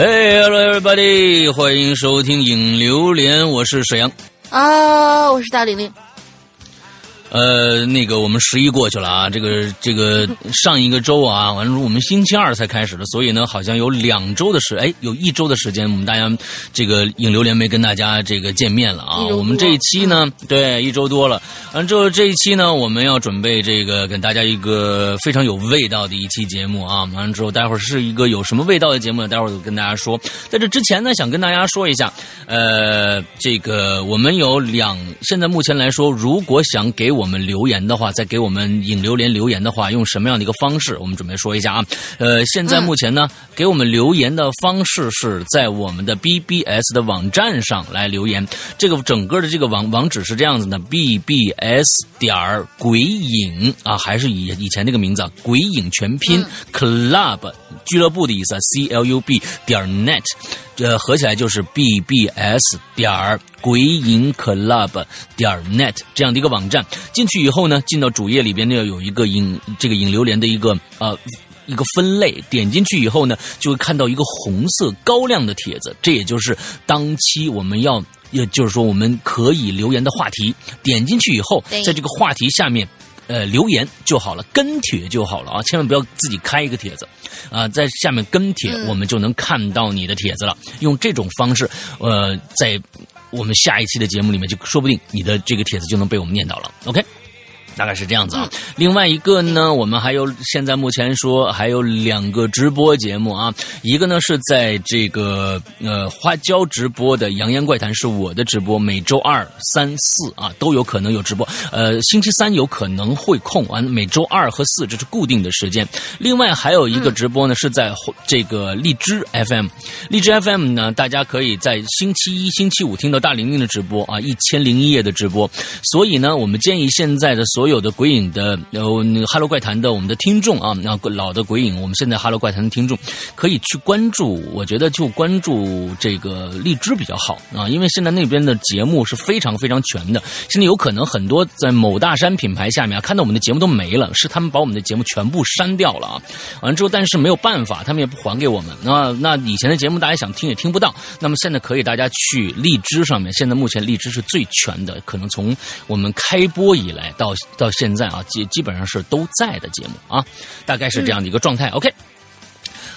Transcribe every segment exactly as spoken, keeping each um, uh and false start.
Hey, hello everybody， 欢迎收听影流连，我是沈阳。啊，我是大玲玲。呃，那个我们十一过去了啊，这个这个上一个周啊，完了我们星期二才开始的，所以呢，好像有两周的时，哎，有一周的时间，我们大家这个影流连没跟大家这个见面了啊。我们这一期呢，对，一周多了。完这这一期呢，我们要准备这个给大家一个非常有味道的一期节目啊。完了之后，待会儿是一个有什么味道的节目，待会儿跟大家说。在这之前呢，想跟大家说一下，呃，这个我们有两，现在目前来说，如果想给我我们留言的话，再给我们影流连留言的话，用什么样的一个方式？我们准备说一下啊。呃，现在目前呢，给我们留言的方式是在我们的 B B S 的网站上来留言。这个整个的这个网网址是这样子的 ：bbs 点儿鬼影啊，还是以以前那个名字啊，鬼影全拼、嗯、club 俱乐部的意思啊 ，club 点 net， 呃，合起来就是 bbs 点儿鬼影 club 点 net 这样的一个网站。进去以后呢，进到主页里边呢，有一个影这个影流连的一个呃一个分类，点进去以后呢，就会看到一个红色高亮的帖子，这也就是当期我们要，也就是说我们可以留言的话题。点进去以后，在这个话题下面，呃，留言就好了，跟帖就好了啊，千万不要自己开一个帖子啊、呃，在下面跟帖，我们就能看到你的帖子了。用这种方式，呃，在我们下一期的节目里面，就说不定你的这个帖子就能被我们念到了 ，OK。大概是这样子啊。另外一个呢，我们还有现在目前说还有两个直播节目啊，一个呢是在这个呃花椒直播的《扬言怪谈》是我的直播，每周二、三、四啊都有可能有直播，呃星期三有可能会空啊，每周二和四这是固定的时间。另外还有一个直播呢是在这个荔枝 F M， 荔枝 F M 呢大家可以在星期一、星期五听到大玲玲的直播啊，一千零一夜的直播。所以呢，我们建议现在的所有有的鬼影的呃哈喽怪谈的我们的听众啊，那老的鬼影，我们现在哈喽怪谈的听众可以去关注，我觉得就关注这个荔枝比较好啊，因为现在那边的节目是非常非常全的。现在有可能很多在某大山品牌下面、啊、看到我们的节目都没了，是他们把我们的节目全部删掉了啊。完之后，但是没有办法，他们也不还给我们。那那以前的节目大家想听也听不到，那么现在可以大家去荔枝上面，现在目前荔枝是最全的，可能从我们开播以来到。到现在啊，基基本上是都在的节目啊，大概是这样的一个状态。嗯、OK，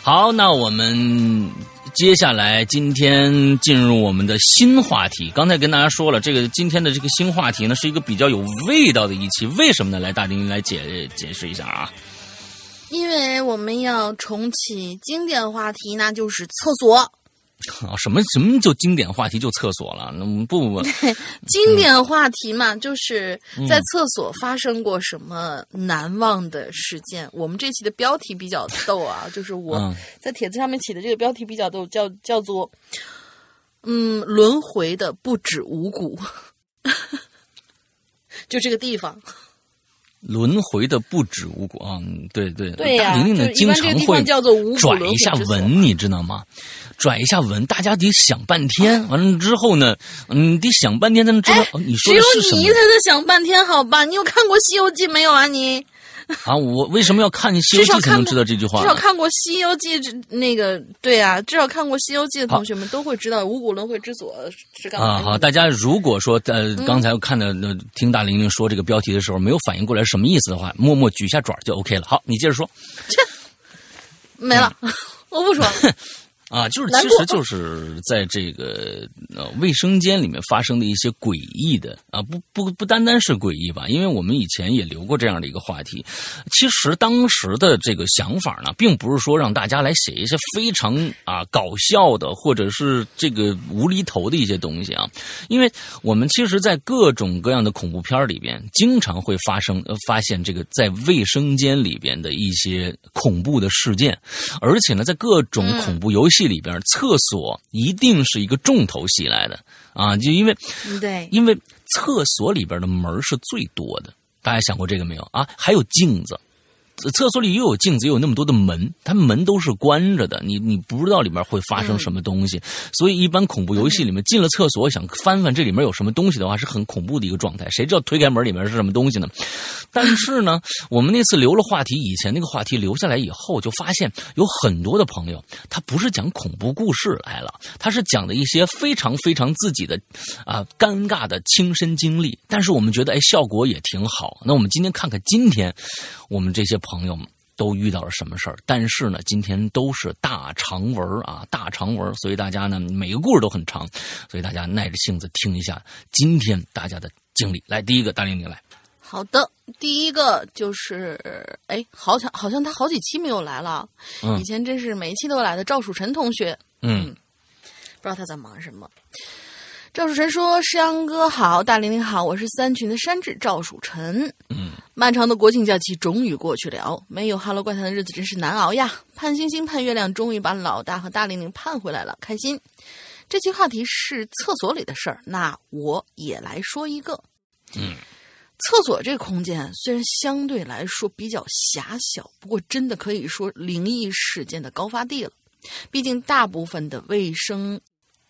好，那我们接下来今天进入我们的新话题。刚才跟大家说了，这个今天的这个新话题呢，是一个比较有味道的一期。为什么呢？来，大丁来解解释一下啊。因为我们要重启经典话题，那就是厕所。啊，什么什么就经典话题就厕所了？那不不不，经典话题嘛、嗯，就是在厕所发生过什么难忘的事件。嗯、我们这期的标题比较逗啊，就是我在帖子上面起的这个标题比较逗，叫叫做“嗯，轮回的不止五谷”，就这个地方。轮回的不止五谷啊，对对对呀、啊，玲玲呢经常会拽一下文，你知道吗？拽一下文，大家得想半天，完了之后呢，嗯，得想半天才能知道、哎哦、你说的是什么。只有你才能想半天，好吧？你有看过《西游记》没有啊？你啊，我为什么要看《西游记》才能知道这句话、啊？至少看过《西游记》那个，对啊，至少看过《西游记》的同学们都会知道五谷轮回之所是干嘛啊。好，大家如果说呃刚才看的、嗯、听大玲玲说这个标题的时候没有反应过来什么意思的话，默默举下爪就 OK 了。好，你接着说。没了、嗯，我不说。啊，就是其实就是在这个呃卫生间里面发生的一些诡异的啊，不不不单单是诡异吧，因为我们以前也留过这样的一个话题。其实当时的这个想法呢，并不是说让大家来写一些非常啊搞笑的或者是这个无厘头的一些东西啊，因为我们其实，在各种各样的恐怖片里边，经常会发生、呃、发现这个在卫生间里边的一些恐怖的事件，而且呢，在各种恐怖游戏。嗯这里边厕所一定是一个重头戏来的啊，就因为对，因为厕所里边的门是最多的，大家想过这个没有啊？还有镜子，厕所里又有镜子，又有那么多的门，它门都是关着的，你你不知道里面会发生什么东西、嗯、所以一般恐怖游戏里面进了厕所想翻翻这里面有什么东西的话是很恐怖的一个状态，谁知道推开门里面是什么东西呢？但是呢我们那次留了话题，以前那个话题留下来以后就发现有很多的朋友他不是讲恐怖故事来了，他是讲的一些非常非常自己的啊、呃、尴尬的亲身经历，但是我们觉得哎效果也挺好。那我们今天看看今天我们这些朋友们都遇到了什么事儿，但是呢今天都是大长文啊，大长文，所以大家呢每个故事都很长，所以大家耐着性子听一下今天大家的经历。来，第一个大玲玲来。好的，第一个就是哎好像好像他好几期没有来了、嗯、以前真是每一期都来的赵曙晨同学， 嗯, 嗯不知道他在忙什么。赵曙晨说：“山哥好，大玲玲好，我是三群的山治赵曙晨。嗯，漫长的国庆假期终于过去了，没有哈喽怪谈的日子真是难熬呀！盼星星盼月亮，终于把老大和大玲玲盼回来了，开心。这期话题是厕所里的事儿，那我也来说一个。嗯，厕所这空间虽然相对来说比较狭小，不过真的可以说灵异事件的高发地了。毕竟大部分的卫生。”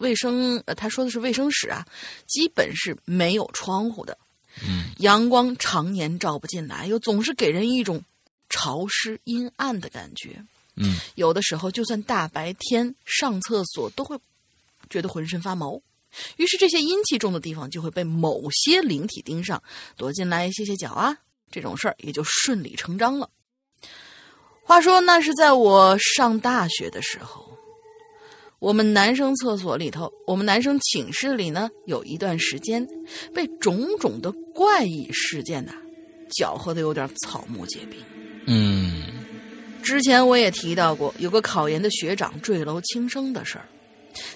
卫生，呃，他说的是卫生室啊，基本是没有窗户的，嗯，阳光常年照不进来，又总是给人一种潮湿阴暗的感觉，嗯，有的时候就算大白天上厕所都会觉得浑身发毛，于是这些阴气重的地方就会被某些灵体盯上，躲进来歇歇脚啊，这种事儿也就顺理成章了。话说那是在我上大学的时候。我们男生厕所里头，我们男生寝室里呢，有一段时间被种种的怪异事件呐、啊，搅和的有点草木皆兵。嗯，之前我也提到过，有个考研的学长坠楼轻生的事儿，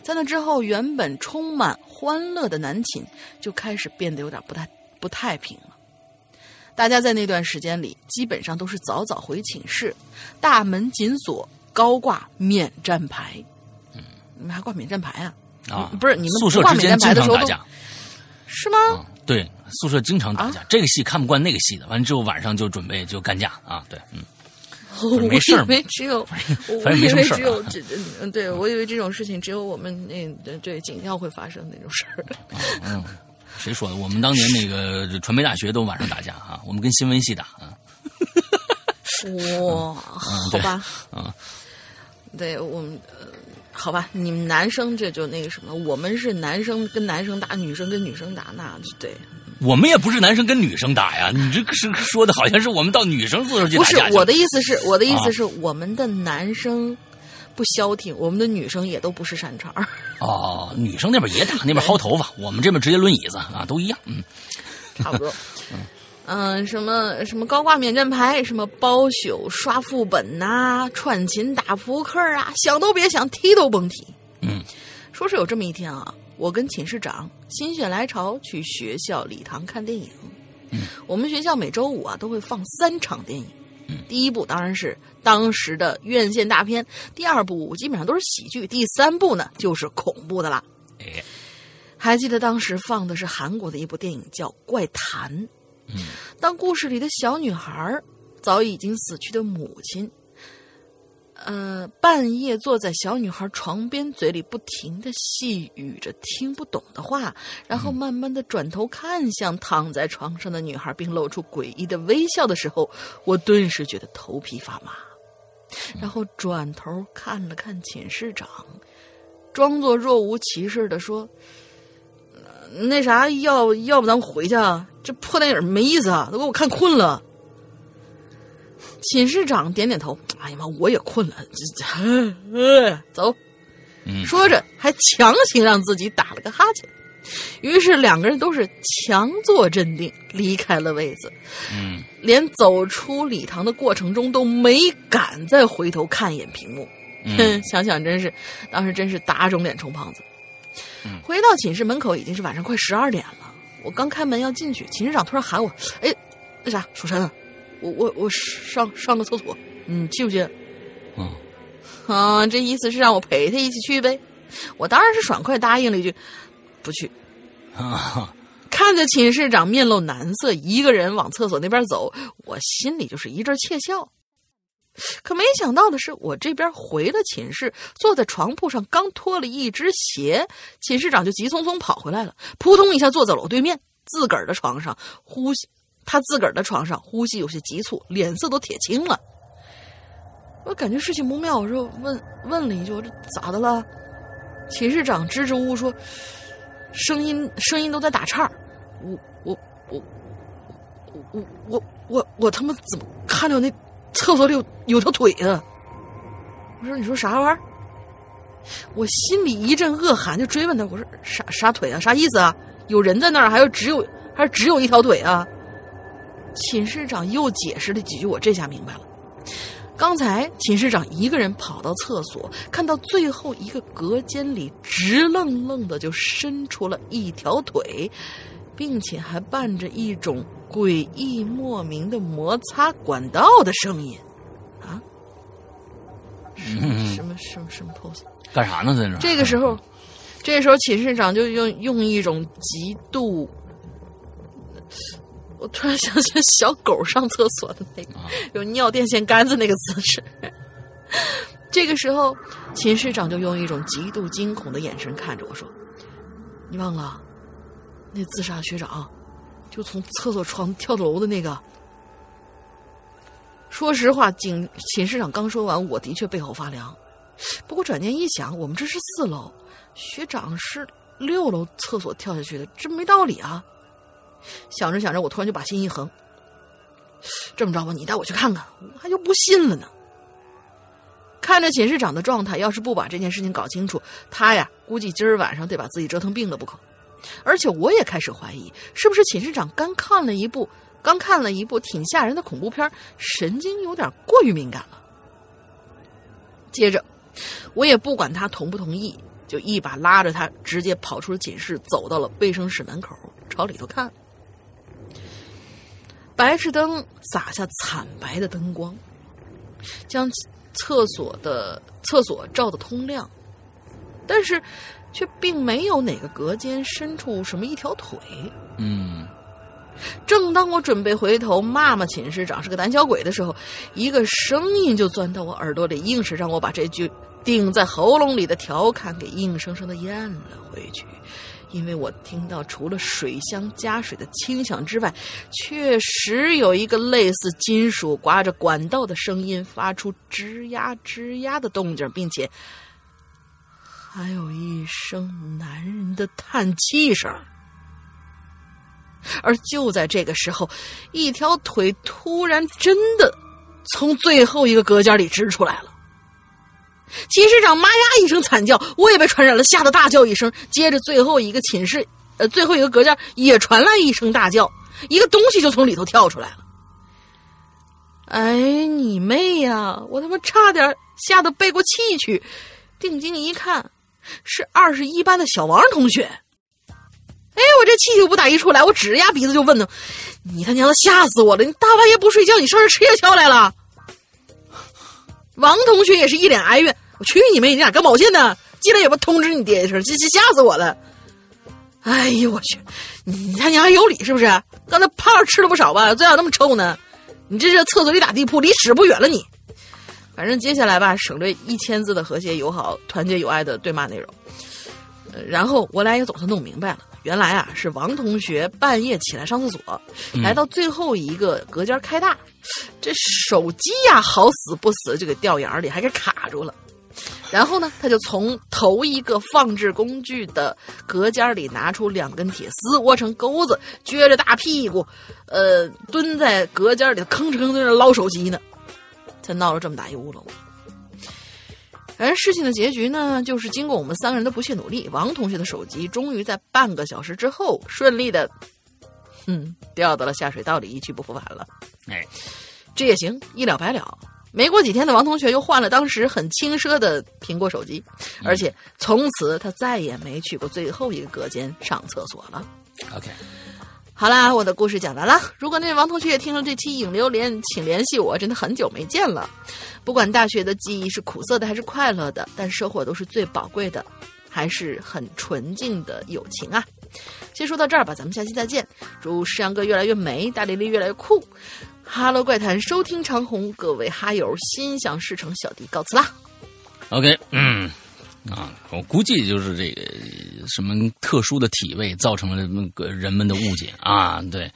在那之后，原本充满欢乐的男寝就开始变得有点不太不太平了。大家在那段时间里，基本上都是早早回寝室，大门紧锁，高挂免战牌。你们还挂免战牌啊？啊，不是你们宿舍之间经常打架，是吗、啊？对，宿舍经常打架，啊、这个戏看不惯那个戏的，完之后晚上就准备就干架啊。对，嗯，没事儿，没只有，我以为只有这，嗯，对我以为这种事情只有我们那对警校会发生那种事儿、啊。嗯，谁说的？我们当年那个传媒大学都晚上打架啊，我们跟新闻系打啊。哇，好吧，啊，对我们。好吧，你们男生这就那个什么，我们是男生跟男生打，女生跟女生打，那就对。我们也不是男生跟女生打呀，你这个是说的好像是我们到女生宿舍去打架。不是，我的意思是，我的意思是、啊、我们的男生不消停，我们的女生也都不是善茬。哦，女生那边也打，那边薅头发，我们这边直接抡椅子啊，都一样，嗯，差不多。嗯嗯、呃，什么什么高挂免战牌，什么包宿刷副本呐、啊，串琴打扑克啊，想都别想，踢都甭踢。嗯，说是有这么一天啊，我跟寝室长心血来潮去学校礼堂看电影。嗯，我们学校每周五啊都会放三场电影。嗯，第一部当然是当时的院线大片，第二部基本上都是喜剧，第三部呢就是恐怖的啦。哎，还记得当时放的是韩国的一部电影叫《怪谈》。嗯、当故事里的小女孩早已经死去的母亲呃，半夜坐在小女孩床边，嘴里不停地细语着听不懂的话，然后慢慢地转头看向躺在床上的女孩，并露出诡异的微笑的时候，我顿时觉得头皮发麻，然后转头看了看寝室长，装作若无其事地说，那啥，要要不咱们回去啊？这破电影没意思啊，都给我看困了。寝室长点点头，哎呀妈，我也困了，呃、走、嗯。说着还强行让自己打了个哈欠，于是两个人都是强作镇定，离开了位子。嗯，连走出礼堂的过程中都没敢再回头看一眼屏幕。嗯，想想真是，当时真是打肿脸充胖子。回到寝室门口已经是晚上快十二点了，我刚开门要进去，寝室长突然喊我：“哎，那啥，曙晨啊，我我我上上个厕所，你去不去？”嗯，啊，这意思是让我陪他一起去呗。我当然是爽快答应了一句：“不去。”啊，看着寝室长面露难色，一个人往厕所那边走，我心里就是一阵窃笑。可没想到的是，我这边回了寝室，坐在床铺上刚脱了一只鞋，寝室长就急匆匆跑回来了，扑通一下坐在了我对面，自个儿的床上呼吸，他自个儿的床上呼吸有些急促，脸色都铁青了。我感觉事情不妙，我说问问了一句，我这咋的了？寝室长支支吾吾说，声音声音都在打岔，我我我我我我我他妈怎么看着那厕所里有有条腿呢？我说你说啥玩意儿？我心里一阵恶寒，就追问他，我说啥啥腿啊？啥意思啊？有人在那儿，还有只有还是只有一条腿啊？寝室长又解释了几句，我这下明白了。刚才寝室长一个人跑到厕所，看到最后一个隔间里直愣愣的就伸出了一条腿，并且还伴着一种诡异莫名的摩擦管道的声音。啊，什么什么什么什么 pose 干啥呢？在这这个时候这个时候寝室长就用用一种极度，我突然想起小狗上厕所的那个有尿电线杆子那个姿势。这个时候秦市长就用一种极度惊恐的眼神看着我说，你忘了那自杀学长就从厕所床跳楼的那个？说实话，警秦市长刚说完，我的确背后发凉，不过转念一想，我们这是四楼，学长是六楼厕所跳下去的，这没道理啊。想着想着，我突然就把心一横，这么着吧，你带我去看看。我还就不信了呢。看着寝室长的状态，要是不把这件事情搞清楚，他呀估计今儿晚上得把自己折腾病了不可。而且我也开始怀疑，是不是寝室长刚看了一部刚看了一部挺吓人的恐怖片，神经有点过于敏感了。接着我也不管他同不同意，就一把拉着他直接跑出了寝室，走到了卫生室门口，朝里头看。白炽灯洒下惨白的灯光，将厕所的厕所照得通亮，但是却并没有哪个隔间伸出什么一条腿。嗯，正当我准备回头骂骂寝室长是个胆小鬼的时候，一个声音就钻到我耳朵里，硬是让我把这句顶在喉咙里的调侃给硬生生的咽了回去。因为我听到除了水箱加水的轻响之外，确实有一个类似金属刮着管道的声音发出吱呀吱呀的动静，并且还有一声男人的叹气声。而就在这个时候，一条腿突然真的从最后一个隔间里支出来了。寝室长妈呀一声惨叫，我也被传染了，吓得大叫一声。接着最后一个寝室呃，最后一个隔间也传来一声大叫，一个东西就从里头跳出来了。哎你妹呀，我他妈差点吓得背过气去，定睛一看，是二十一班的小王同学。哎我这气就不打一处来，我指着压鼻子就问他，你他娘的吓死我了，你大半夜不睡觉，你上这吃夜宵来了？王同学也是一脸哀怨，我去你妹，你俩干毛线呢？进来也不通知你爹一声，这吓死我了。哎呦我去，你他娘还有理是不是？刚才泡吃了不少吧，嘴咋那么臭呢？你这是厕所里打地铺，离屎不远了你。反正接下来吧，省略一千字的和谐友好、团结友爱的对骂内容。然后我俩也总算弄明白了，原来啊是王同学半夜起来上厕所，嗯、来到最后一个隔间开大，这手机呀、啊、好死不死就给掉眼里，还给卡住了。然后呢，他就从头一个放置工具的隔间里拿出两根铁丝，窝成钩子，撅着大屁股，呃，蹲在隔间里吭哧吭哧在那捞手机呢，才闹了这么大一屋了。而事情的结局呢，就是经过我们三个人的不懈努力，王同学的手机终于在半个小时之后顺利的，嗯，掉到了下水道里，一去不复返了。哎，这也行，一了百了。没过几天的王同学又换了当时很轻奢的苹果手机，而且从此他再也没去过最后一个隔间上厕所了。OK。好啦，我的故事讲完了。如果那位王同学也听了这期影流连，请联系我，真的很久没见了。不管大学的记忆是苦涩的还是快乐的，但收获都是最宝贵的，还是很纯净的友情啊。先说到这儿吧，咱们下期再见。祝诗阳哥越来越美，大丽丽越来越酷。哈喽怪谈，收听长虹，各位哈友，心想事成，小弟告辞啦。OK， 嗯啊，我估计就是这个什么特殊的体位造成了那个人们的误解啊，对，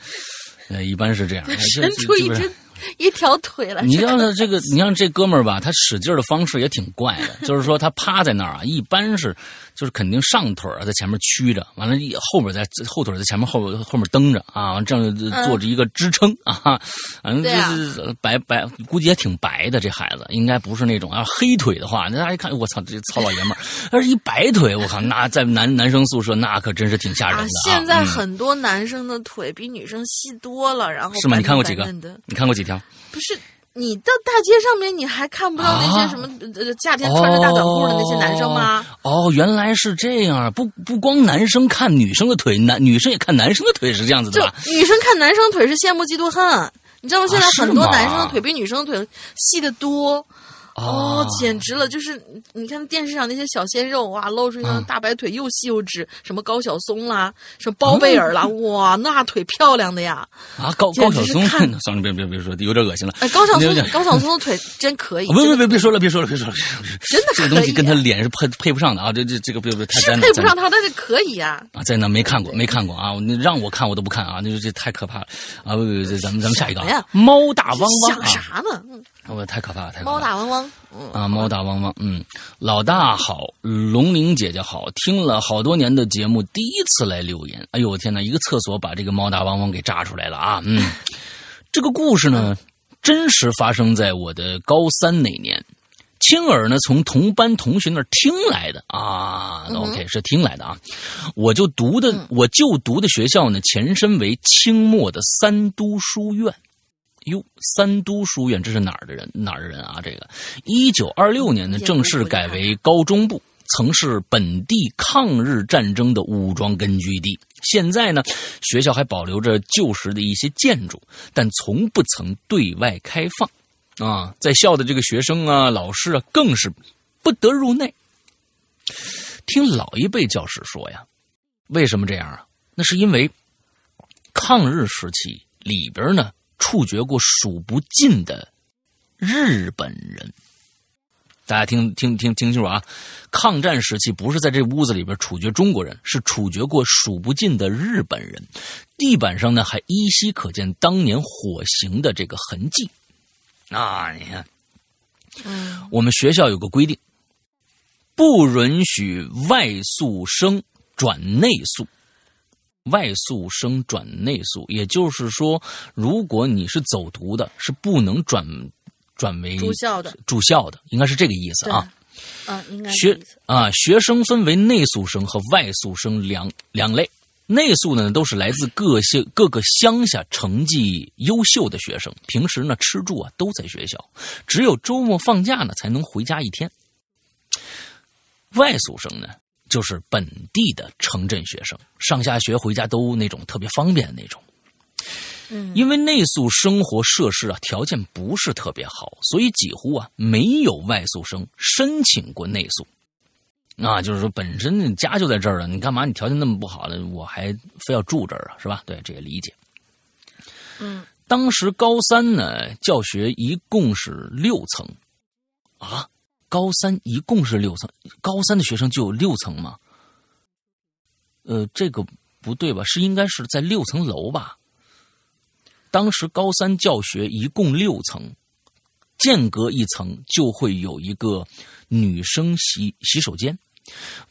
呃，一般是这样，伸出一只。一条腿了。你让他这个，你让这哥们儿吧，他使劲的方式也挺怪的，就是说他趴在那儿啊，一般是就是肯定上腿在前面屈着，完了后边在后腿在前面后后面蹬着啊，这样做着一个支撑、嗯、啊，反正就是白白，估计也挺白的这孩子，应该不是那种啊黑腿的话，那大家一看我操这糙老爷们儿，但是一白腿我靠，那在男男生宿舍那可真是挺吓人的、啊啊。现在很多男生的腿比女生细多了，然后是吗？你看过几个？你看过几个？不是你到大街上面你还看不到那些什么、啊、夏天穿着大短裤的那些男生吗？哦，哦原来是这样，不不光男生看女生的腿，男女生也看男生的腿，是这样子的。就女生看男生的腿是羡慕嫉妒恨，你知道吗？现在很多男生的腿比女生的腿细得多。哦，简直了！就是你看电视上那些小鲜肉哇，露出一双大白腿，又细又直，什么高晓松啦，什么包贝尔啦，嗯、哇，那腿漂亮的呀！啊，高高晓松，算了，别别别说，有点恶心了。哎，高晓松，高晓松的腿真可以。别别别别说了，别说了，别说了，真的可以、啊、这个东西跟他脸是配配不上的啊！这这这个不不太沾。是配不上他，但是可以啊。啊，在那没看过，没看过啊！让我看我都不看啊！那这太可怕了啊！不不，咱们咱们下一个啊！猫大汪汪、啊，想啥呢？嗯我太可怕了，太可怕了！猫大汪汪，嗯啊，猫大汪汪，嗯，老大好，龙玲姐姐好，听了好多年的节目，第一次来留言。哎呦，我天哪！一个厕所把这个猫大汪汪给炸出来了啊！嗯，这个故事呢，真实发生在我的高三那年。青儿呢，从同班同学那儿听来的啊、嗯、，OK 是听来的啊。我就读的，嗯、我就读的学校呢，前身为清末的三都书院。哟，三都书院这是哪儿的人？哪儿的人啊？这个，一九二六年呢正式改为高中部，曾是本地抗日战争的武装根据地。现在呢，学校还保留着旧时的一些建筑，但从不曾对外开放。啊，在校的这个学生啊、老师啊，更是不得入内。听老一辈教师说呀，为什么这样啊？那是因为抗日时期里边呢。处决过数不尽的日本人，大家听听听听清楚啊！抗战时期不是在这屋子里边处决中国人，是处决过数不尽的日本人。地板上呢还依稀可见当年火刑的这个痕迹。啊，你看，嗯，我们学校有个规定，不允许外宿生转内宿。外宿生转内宿，也就是说，如果你是走读的，是不能转转为住校的。住校的应该是这个意思啊。啊，应该是这个意思。学啊，学生分为内宿生和外宿生两两类。内宿呢，都是来自各些各个乡下成绩优秀的学生，平时呢吃住啊都在学校，只有周末放假呢才能回家一天。外宿生呢？就是本地的城镇学生，上下学回家都那种特别方便的那种。嗯，因为内宿生活设施啊条件不是特别好，所以几乎啊没有外宿生申请过内宿。啊，就是说本身你家就在这儿了，你干嘛你条件那么不好了，我还非要住这儿啊，是吧？对，这也理解。嗯，当时高三呢，教学一共是六层，啊。高三一共是六层，高三的学生就有六层吗？呃，这个不对吧？是应该是在六层楼吧？当时高三教学一共六层，间隔一层就会有一个女生洗洗手间，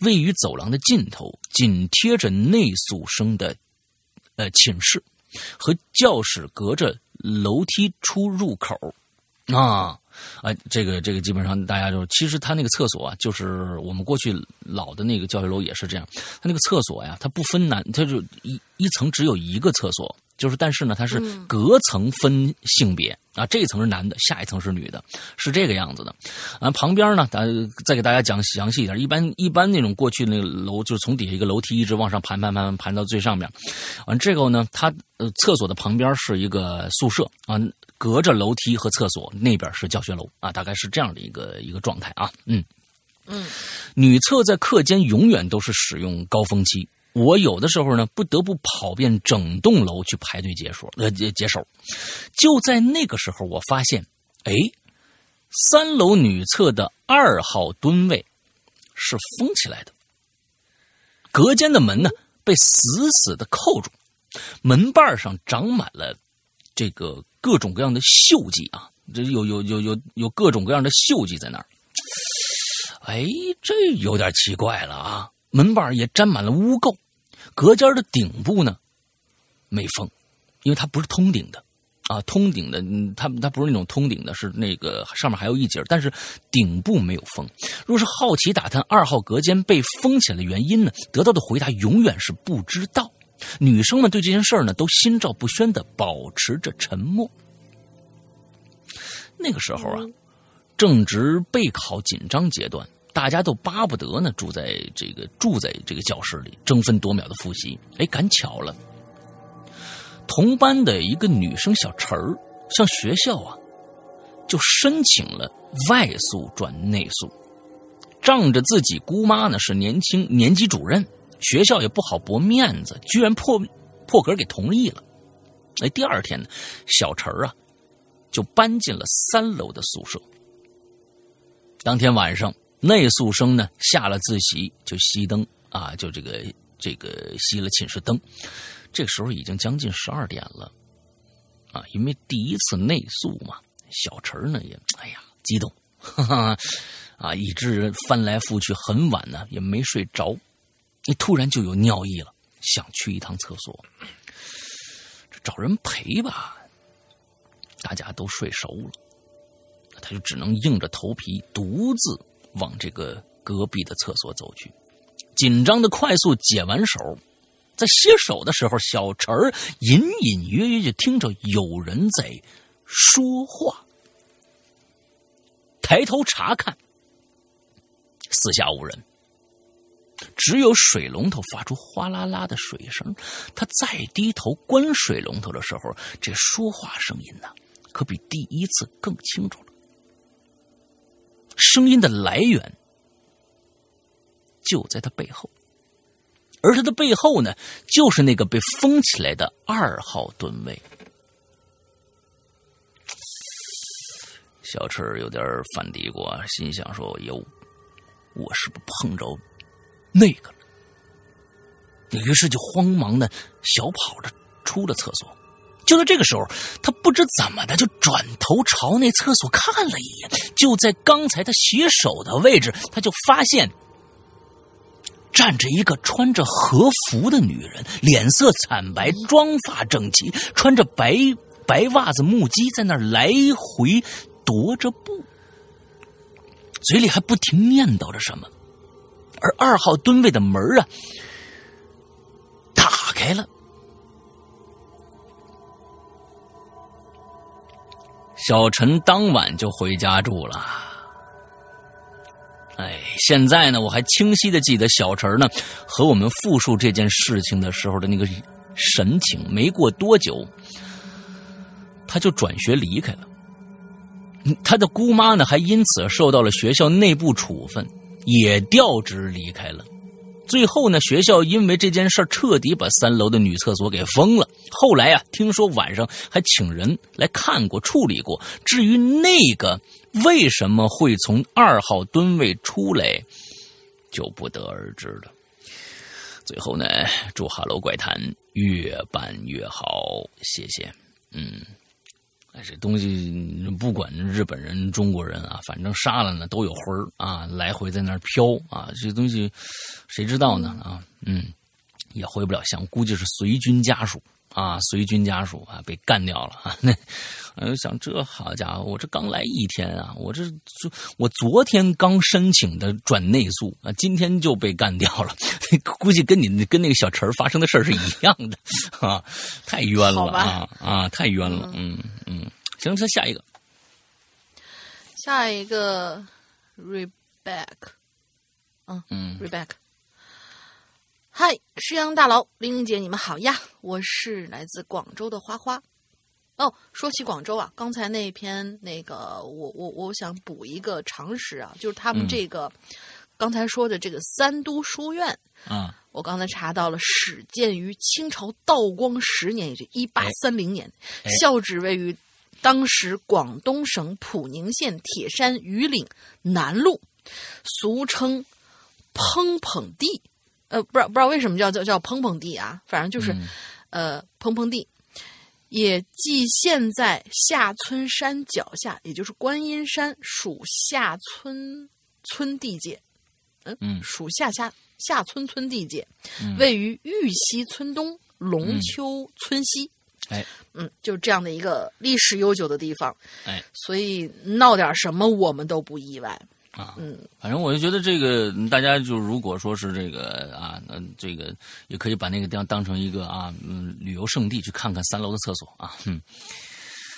位于走廊的尽头，紧贴着内宿生的呃寝室和教室，隔着楼梯出入口啊。啊，这个这个基本上大家就其实他那个厕所啊，就是我们过去老的那个教学楼也是这样，他那个厕所呀，它不分男，它就一一层只有一个厕所，就是但是呢，它是隔层分性别、嗯、啊，这一层是男的，下一层是女的，是这个样子的。啊，旁边呢，再给大家讲详细一点，一般一般那种过去那个楼就是从底下一个楼梯一直往上盘盘盘盘到最上面，完、啊、这个呢，它呃厕所的旁边是一个宿舍啊。隔着楼梯和厕所那边是教学楼啊，大概是这样的一个一个状态啊，嗯嗯，女厕在课间永远都是使用高峰期，我有的时候呢，不得不跑遍整栋楼去排队解说，呃解解手。就在那个时候，我发现，哎，三楼女厕的二号蹲位是封起来的，隔间的门呢被死死的扣住，门把上长满了这个各种各样的锈迹啊，这有有有有有各种各样的锈迹在那儿。哎，这有点奇怪了啊！门把也沾满了污垢。隔间的顶部呢，没封，因为它不是通顶的，啊，通顶的它它不是那种通顶的，是那个上面还有一节，但是顶部没有封。若是好奇打探二号隔间被封起来的原因呢，得到的回答永远是不知道。女生们对这件事儿呢，都心照不宣的保持着沉默。那个时候啊，正值备考紧张阶段。大家都巴不得呢，住在这个住在这个教室里，争分夺秒的复习。哎，赶巧了，同班的一个女生小陈儿，向学校啊，就申请了外宿转内宿，仗着自己姑妈呢是年轻年级主任，学校也不好驳面子，居然破破格给同意了。哎，第二天呢，小陈儿啊，就搬进了三楼的宿舍。当天晚上。内宿生呢，下了自习就熄灯啊，就这个这个熄了寝室灯。这个时候已经将近十二点了啊，因为第一次内宿嘛，小陈呢也哎呀激动，哈哈啊，以致翻来覆去很晚呢也没睡着。你突然就有尿意了，想去一趟厕所，这找人陪吧，大家都睡熟了，他就只能硬着头皮独自。往这个隔壁的厕所走去，紧张的快速解完手，在洗手的时候，小陈儿隐隐约约就听着有人在说话。抬头查看，四下无人，只有水龙头发出哗啦啦的水声。他再低头关水龙头的时候，这说话声音呢、啊，可比第一次更清楚了。声音的来源就在他背后，而他的背后呢，就是那个被封起来的二号蹲位。小赤有点犯嘀咕啊，心想说：“哟，我是不是碰着那个了？”于是就慌忙的小跑着出了厕所。就在这个时候，他不知怎么的就转头朝那厕所看了一眼。就在刚才他洗手的位置，他就发现站着一个穿着和服的女人，脸色惨白，妆发整齐，穿着白白袜子木屐，在那儿来回踱着步，嘴里还不停念叨着什么。而二号蹲位的门啊打开了。小陈当晚就回家住了。哎，现在呢，我还清晰的记得小陈呢和我们复述这件事情的时候的那个神情。没过多久，他就转学离开了。他的姑妈呢，还因此受到了学校内部处分，也调职离开了。最后呢，学校因为这件事彻底把三楼的女厕所给封了。后来啊，听说晚上还请人来看过、处理过。至于那个为什么会从二号蹲位出来，就不得而知了。最后呢，祝哈喽怪谈越办越好，谢谢。嗯，这东西不管日本人、中国人啊，反正杀了呢都有魂儿啊，来回在那儿飘啊，这东西谁知道呢啊？嗯，也回不了乡，估计是随军家属啊，随军家属啊被干掉了啊。那我想，这好家伙，我这刚来一天啊，我这我昨天刚申请的转内宿啊，今天就被干掉了，估计跟你跟那个小陈发生的事儿是一样的啊，太冤了啊啊，太冤了，嗯嗯。行，再下一个，下一个 Rebecca， 嗯嗯 ，Rebecca。嗨，石阳大佬，玲玲姐，你们好呀！我是来自广州的花花。哦，说起广州啊，刚才那篇那个，我我我想补一个常识啊，就是他们这个刚才说的这个三都书院啊、嗯，我刚才查到了，始建于清朝道光十年，也就一八三零年、哎哎，校址位于当时广东省普宁县铁山榆岭南路，俗称彭彭地，呃，不知道不知道为什么叫叫叫彭彭地啊，反正就是、嗯、呃彭彭地。也即现在下村山脚下，也就是观音山属下村村地界，嗯，嗯属下下下村村地界，嗯、位于玉溪村东龙丘村西，哎、嗯，嗯，就这样的一个历史悠久的地方，哎，所以闹点什么我们都不意外。啊，嗯，反正我就觉得这个大家就如果说是这个啊，那这个也可以把那个地方当成一个啊，嗯，旅游胜地去看看三楼的厕所啊，嗯，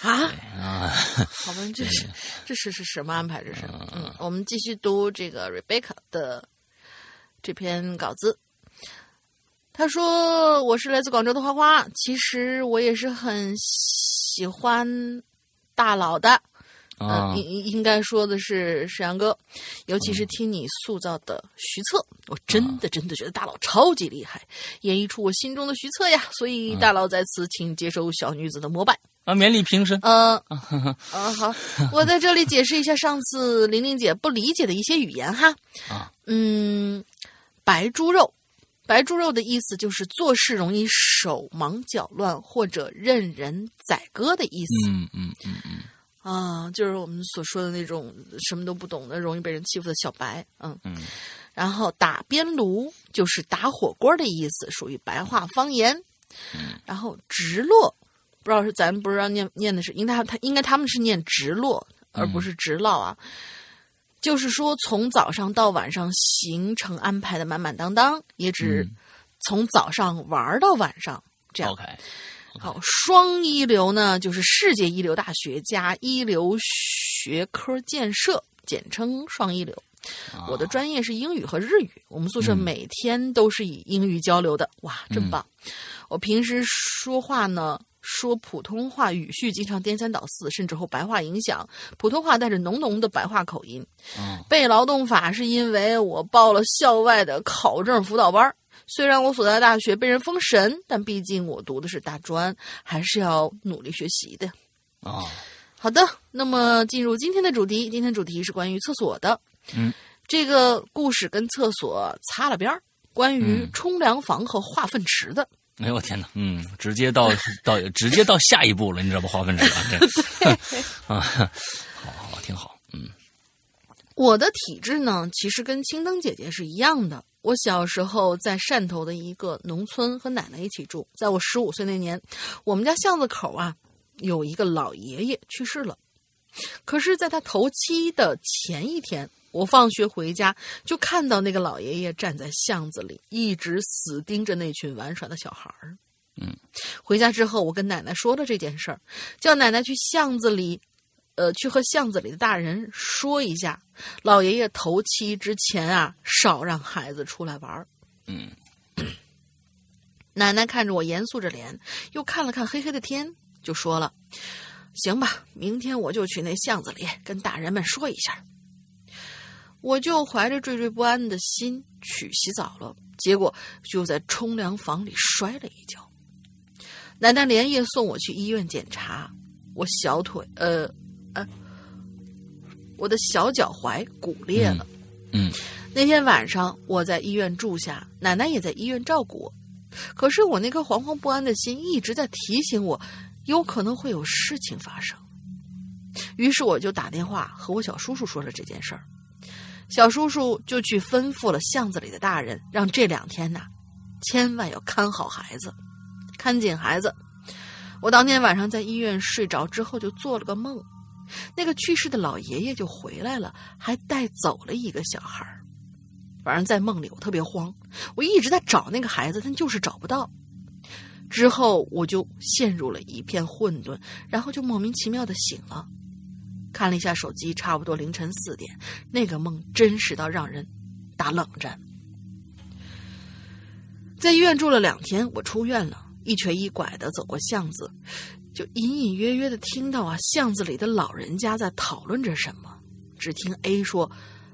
啊啊，好吧，这是这是是什么安排？这是，嗯，嗯我们继续读这个 Rebecca 的这篇稿子。他说：“我是来自广州的花花，其实我也是很喜欢大佬的。”嗯，应应该说的是沈阳哥，尤其是听你塑造的徐策，嗯、我真的真的觉得大佬超级厉害，演绎出我心中的徐策呀。所以大佬在此，请接受小女子的膜拜啊，勉力平身。呃，啊好，我在这里解释一下上次玲玲姐不理解的一些语言哈。啊，嗯，白猪肉，白猪肉的意思就是做事容易手忙脚乱或者任人宰割的意思。嗯嗯嗯嗯。嗯嗯啊，就是我们所说的那种什么都不懂的、容易被人欺负的小白，嗯嗯。然后打边炉就是打火锅的意思，属于白话方言。嗯、然后直落，不知道是咱们不知道念念的是，应该他应该他们是念直落，而不是直烙啊。嗯、就是说从早上到晚上行程安排的满满当当，也只从早上玩到晚上这样。嗯 okay. 好，双一流呢，就是世界一流大学加一流学科建设，简称双一流。我的专业是英语和日语，我们宿舍每天都是以英语交流的，嗯、哇，真棒！我平时说话呢，说普通话语序经常颠三倒四，甚至后白话影响，普通话带着浓浓的白话口音。嗯、背劳动法是因为我报了校外的考证辅导班。虽然我所在大学被人封神，但毕竟我读的是大专，还是要努力学习的。哦，好的，那么进入今天的主题，今天主题是关于厕所的。嗯，这个故事跟厕所擦了边儿，关于冲凉房和化粪池的。哎呦我天哪，嗯，直接到到直接到下一步了，你知道吧？化粪池啊，啊，好好挺好，嗯。我的体质呢，其实跟青灯姐姐是一样的。我小时候在汕头的一个农村和奶奶一起住，在我十五岁那年，我们家巷子口啊有一个老爷爷去世了。可是在他头七的前一天，我放学回家就看到那个老爷爷站在巷子里，一直死盯着那群玩耍的小孩儿。嗯，回家之后我跟奶奶说了这件事儿，叫奶奶去巷子里呃，去和巷子里的大人说一下，老爷爷头七之前啊，少让孩子出来玩。嗯，奶奶看着我严肃着脸，又看了看黑黑的天，就说了：“行吧，明天我就去那巷子里跟大人们说一下。”我就怀着惴惴不安的心去洗澡了，结果就在冲凉房里摔了一跤。奶奶连夜送我去医院检查，我小腿呃。呃、啊，我的小脚踝骨裂了。嗯，嗯那天晚上我在医院住下，奶奶也在医院照顾我。可是我那颗惶惶不安的心一直在提醒我，有可能会有事情发生。于是我就打电话和我小叔叔说了这件事儿，小叔叔就去吩咐了巷子里的大人，让这两天呐、啊，千万要看好孩子，看紧孩子。我当天晚上在医院睡着之后，就做了个梦。那个去世的老爷爷就回来了，还带走了一个小孩。反正在梦里我特别慌，我一直在找那个孩子，但就是找不到。之后我就陷入了一片混沌，然后就莫名其妙的醒了，看了一下手机，差不多凌晨四点。那个梦真实到让人打冷战。在医院住了两天，我出院了，一瘸一拐的走过巷子，就隐隐约约的听到啊，巷子里的老人家在讨论着什么。只听 A 说：“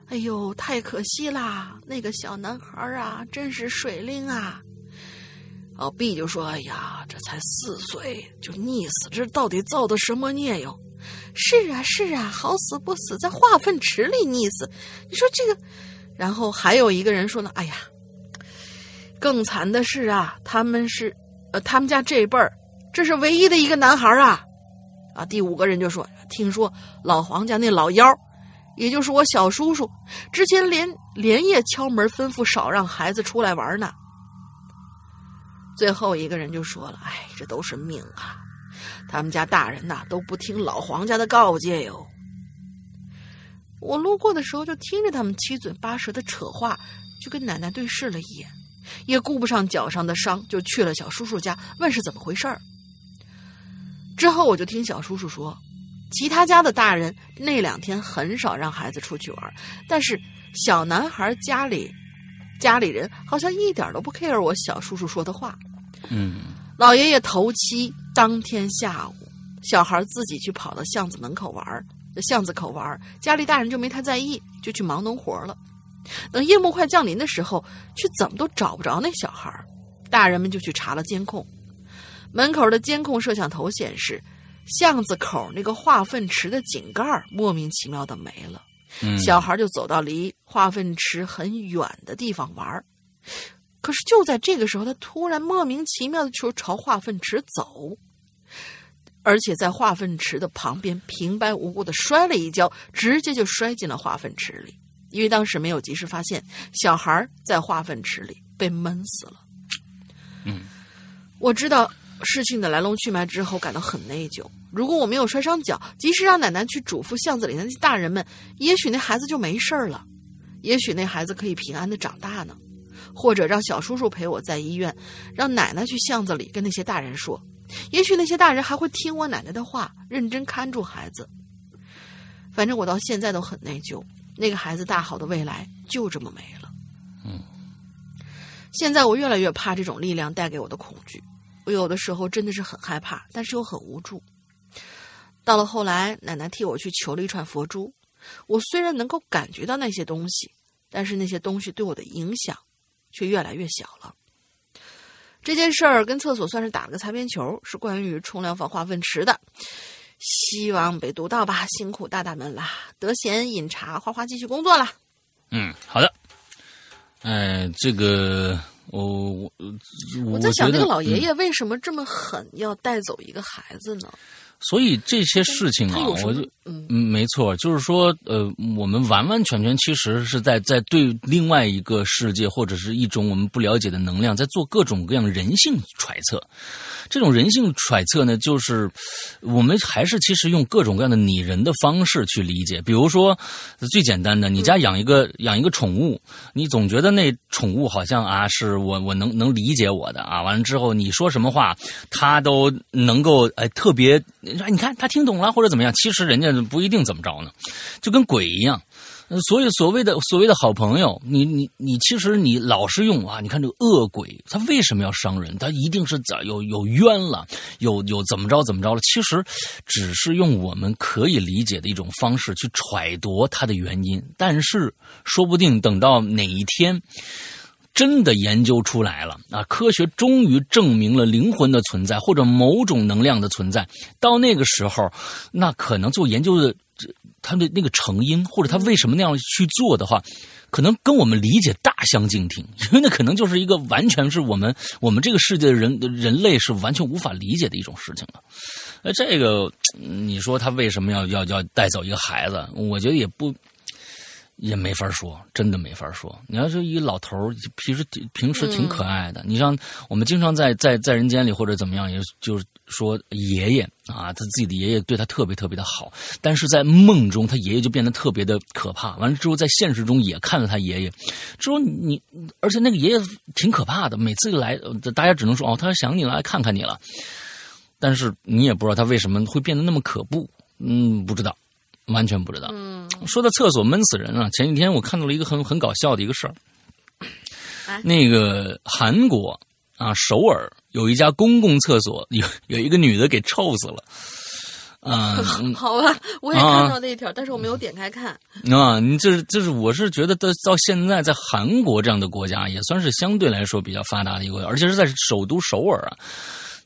哎呦，太可惜啦，那个小男孩啊，真是水灵啊。老毕就说，哎呀，这才四岁就溺死，这到底造的什么孽哟？是啊是啊，好死不死在化粪池里溺死，你说这个。然后还有一个人说呢，哎呀，更惨的是啊，他们是呃他们家这一辈儿，这是唯一的一个男孩啊。啊，第五个人就说，听说老黄家那老幺，也就是我小叔叔，之前连连夜敲门吩咐少让孩子出来玩呢。最后一个人就说了，哎，这都是命啊，他们家大人呐、啊、都不听老黄家的告诫哟。我路过的时候就听着他们七嘴八舌的扯话，就跟奶奶对视了一眼，也顾不上脚上的伤，就去了小叔叔家问是怎么回事儿。之后我就听小叔叔说，其他家的大人那两天很少让孩子出去玩，但是小男孩家里家里人好像一点都不 care 我小叔叔说的话。嗯，老爷爷头七当天下午，小孩自己去跑到巷子门口玩，巷子口玩，家里大人就没太在意，就去忙农活了。等夜幕快降临的时候，却怎么都找不着那小孩，大人们就去查了监控。门口的监控摄像头显示，巷子口那个化粪池的井盖莫名其妙的没了、嗯、小孩就走到离化粪池很远的地方玩。可是就在这个时候，他突然莫名其妙的就朝化粪池走，而且在化粪池的旁边平白无故的摔了一跤，直接就摔进了化粪池里。因为当时没有及时发现，小孩在化粪池里被闷死了。嗯，我知道事情的来龙去脉之后感到很内疚，如果我没有摔伤脚，及时让奶奶去嘱咐巷子里那些大人们，也许那孩子就没事了，也许那孩子可以平安的长大呢。或者让小叔叔陪我在医院，让奶奶去巷子里跟那些大人说，也许那些大人还会听我奶奶的话，认真看住孩子。反正我到现在都很内疚，那个孩子大好的未来就这么没了。嗯，现在我越来越怕这种力量带给我的恐惧，我有的时候真的是很害怕，但是又很无助。到了后来，奶奶替我去求了一串佛珠，我虽然能够感觉到那些东西，但是那些东西对我的影响却越来越小了。这件事儿跟厕所算是打了个擦边球，是关于冲凉房化粪池的，希望被读到吧，辛苦大大们啦，得闲饮茶，花花继续工作了。嗯，好的。哎，这个我我我在想，那个老爷爷为什么这么狠，要带走一个孩子呢？所以这些事情啊，我就嗯，没错，就是说，呃，我们完完全全其实是在在对另外一个世界或者是一种我们不了解的能量，在做各种各样人性揣测。这种人性揣测呢，就是我们还是其实用各种各样的拟人的方式去理解。比如说最简单的，你家养一个、嗯、养一个宠物，你总觉得那宠物好像啊，是我我能能理解我的啊。完了之后，你说什么话，它都能够哎特别。你看他听懂了或者怎么样，其实人家不一定怎么着呢，就跟鬼一样。所以所谓的所谓的好朋友，你你你其实你老是用啊，你看这个恶鬼他为什么要伤人，他一定是有有冤了，有有怎么着怎么着了，其实只是用我们可以理解的一种方式去揣度他的原因。但是说不定等到哪一天真的研究出来了啊！科学终于证明了灵魂的存在，或者某种能量的存在。到那个时候，那可能做研究的他的那个成因，或者他为什么那样去做的话，可能跟我们理解大相径庭，因为那可能就是一个完全是我们我们这个世界的人人类是完全无法理解的一种事情了。那这个你说他为什么要要要带走一个孩子？我觉得也不。也没法说，真的没法说。你要是一老头，平时平时挺可爱的。嗯、你像我们经常在在在人间里或者怎么样，也就是说爷爷啊，他自己的爷爷对他特别特别的好，但是在梦中他爷爷就变得特别的可怕。完了之后，在现实中也看了他爷爷，之后你而且那个爷爷挺可怕的，每次来大家只能说哦，他想你了，来看看你了，但是你也不知道他为什么会变得那么可怖，嗯，不知道。完全不知道。嗯，说到厕所闷死人啊，前几天我看到了一个很很搞笑的一个事儿、啊。那个韩国啊，首尔有一家公共厕所，有有一个女的给臭死了。嗯，好吧，我也看到那一条，啊、但是我没有点开看。啊，你这这是我是觉得到到现在，在韩国这样的国家也算是相对来说比较发达的一个国家，而且是在首都首尔啊。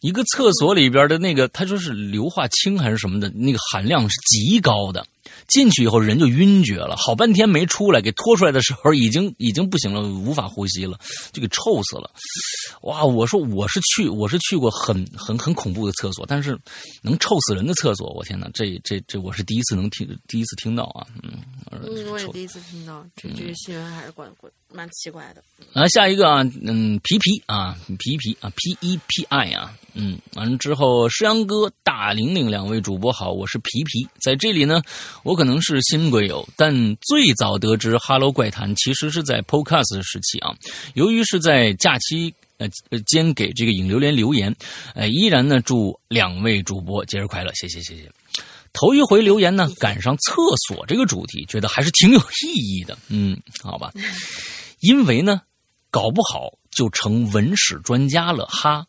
一个厕所里边的那个，他说是硫化氢还是什么的，那个含量是极高的。进去以后人就晕厥了，好半天没出来，给拖出来的时候已经已经不行了，无法呼吸了，就给臭死了。哇！我说我是去我是去过很很很恐怖的厕所，但是能臭死人的厕所，我天哪，这这这我是第一次能听第一次听到啊！嗯，我也第一次听到，这这新闻还是管管。蛮奇怪的啊，下一个啊，嗯，皮皮啊，皮皮啊 ，P E P I 啊，嗯，完了之后，诗阳哥、大玲玲两位主播好，我是皮皮，在这里呢，我可能是新鬼友，但最早得知《哈喽怪谈》其实是在 Podcast 时期啊，由于是在假期呃间给这个影流连留言，呃，依然呢祝两位主播节日快乐，谢谢谢谢。头一回留言呢，赶上厕所这个主题，觉得还是挺有意义的，嗯，好吧。因为呢，搞不好就成文史专家了哈。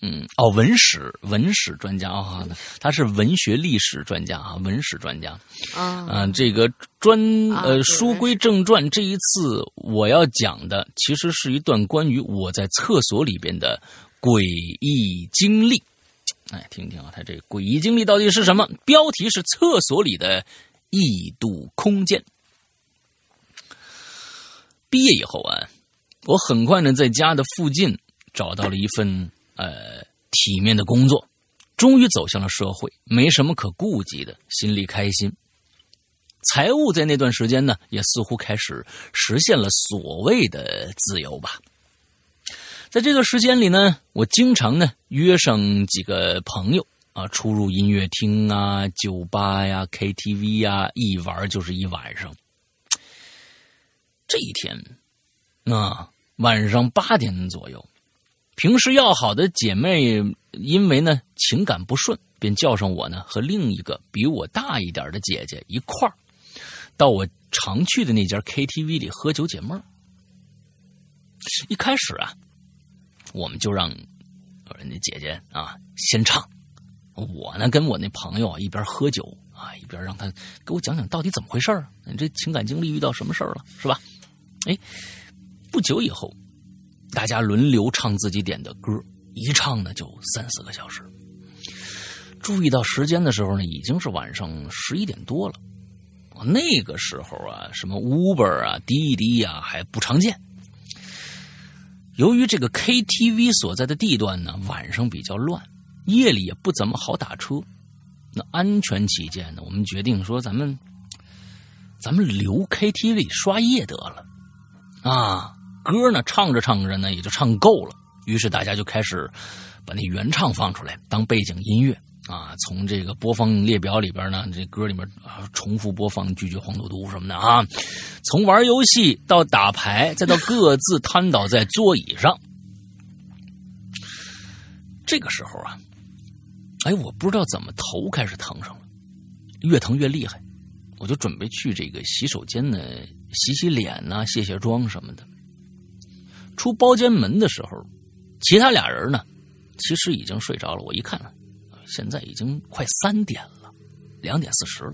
嗯，哦，文史文史专家啊、哦，他是文学历史专家啊，文史专家。啊、呃，这个专呃，书归正传，这一次我要讲的其实是一段关于我在厕所里边的诡异经历。哎，听听啊，他这个诡异经历到底是什么？标题是厕所里的异度空间。毕业以后啊，我很快呢在家的附近找到了一份呃体面的工作，终于走向了社会，没什么可顾忌的，心里开心。财务在那段时间呢，也似乎开始实现了所谓的自由吧。在这段时间里呢，我经常呢约上几个朋友啊，出入音乐厅啊、酒吧呀、K T V 呀，一玩就是一晚上。这一天，啊，晚上八点左右，平时要好的姐妹，因为呢情感不顺，便叫上我呢和另一个比我大一点的姐姐一块儿，到我常去的那家 K T V 里喝酒解闷儿。一开始啊，我们就让人家姐姐啊先唱，我呢跟我那朋友啊一边喝酒啊一边让他给我讲讲到底怎么回事啊，你这情感经历遇到什么事儿了，是吧？哎，不久以后，大家轮流唱自己点的歌，一唱呢就三四个小时。注意到时间的时候呢，已经是晚上十一点多了。那个时候啊，什么 Uber 啊、滴滴啊还不常见。由于这个 K T V 所在的地段呢，晚上比较乱，夜里也不怎么好打车。那安全起见呢，我们决定说咱们，咱们留 K T V 里刷夜得了。啊，歌呢唱着唱着呢也就唱够了，于是大家就开始把那原唱放出来当背景音乐啊，从这个播放列表里边呢，这歌里面啊重复播放句句黄赌毒什么的啊，从玩游戏到打牌，再到各自瘫倒在座椅上。这个时候啊，哎，我不知道怎么头开始疼上了，越疼越厉害，我就准备去这个洗手间呢洗洗脸呐、啊、卸卸妆什么的。出包间门的时候，其他俩人呢其实已经睡着了，我一看现在已经快三点了，两点四十了。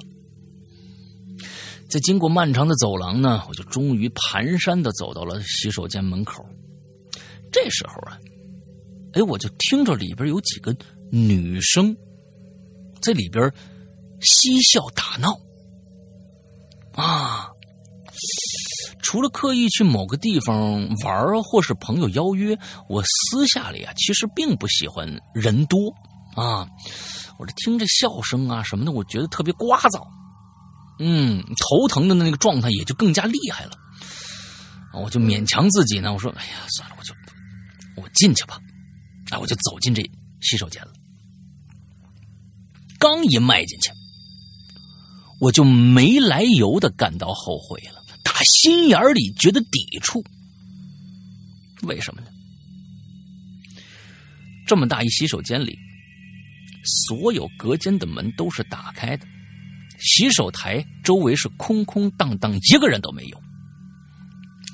在经过漫长的走廊呢，我就终于蹒跚地走到了洗手间门口。这时候啊，哎，我就听着里边有几个女生在里边嬉笑打闹啊，除了刻意去某个地方玩或是朋友邀约，我私下里啊其实并不喜欢人多啊，我这听着笑声啊什么的，我觉得特别聒噪，嗯，头疼的那个状态也就更加厉害了。我就勉强自己呢，我说哎呀算了，我就我进去吧，哎，我就走进这洗手间了。刚一迈进去，我就没来由的感到后悔了，打心眼里觉得抵触。为什么呢？这么大一洗手间里，所有隔间的门都是打开的，洗手台周围是空空荡荡，一个人都没有。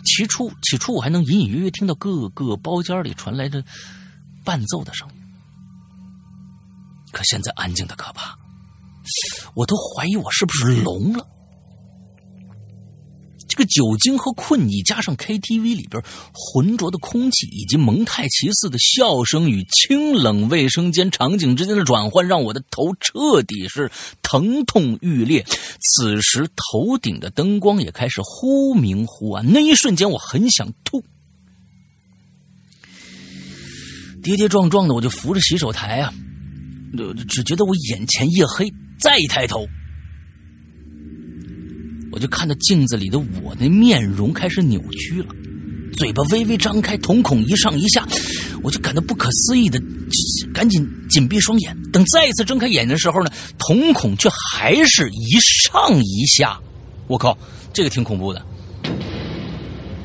起初起初我还能隐隐约约听到各个包间里传来的伴奏的声音，可现在安静的可怕，我都怀疑我是不是聋了。这个酒精和困意加上 K T V 里边浑浊的空气以及蒙太奇似的笑声与清冷卫生间场景之间的转换，让我的头彻底是疼痛欲裂。此时头顶的灯光也开始忽明忽暗，那一瞬间我很想吐。跌跌撞撞的我就扶着洗手台啊，只觉得我眼前一黑，再一抬头我就看到镜子里的我那面容开始扭曲了，嘴巴微微张开，瞳孔一上一下，我就感到不可思议的赶紧紧闭双眼。等再一次睁开眼的时候呢，瞳孔却还是一上一下。我靠，这个挺恐怖的，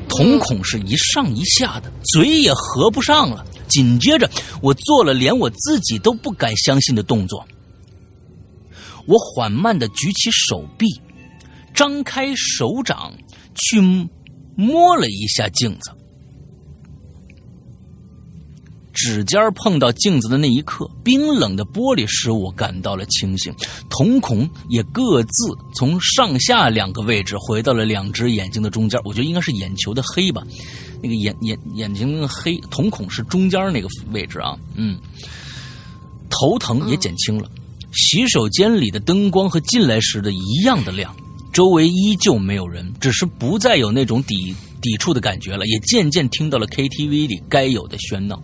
瞳孔是一上一下的，嘴也合不上了。紧接着我做了连我自己都不敢相信的动作，我缓慢地举起手臂，张开手掌去摸了一下镜子，指尖碰到镜子的那一刻，冰冷的玻璃使我感到了清醒，瞳孔也各自从上下两个位置回到了两只眼睛的中间。我觉得应该是眼球的黑吧，那个眼眼眼睛黑，瞳孔是中间那个位置啊。嗯，头疼也减轻了，洗手间里的灯光和进来时的一样的亮。周围依旧没有人，只是不再有那种抵抵触的感觉了，也渐渐听到了 K T V 里该有的喧闹。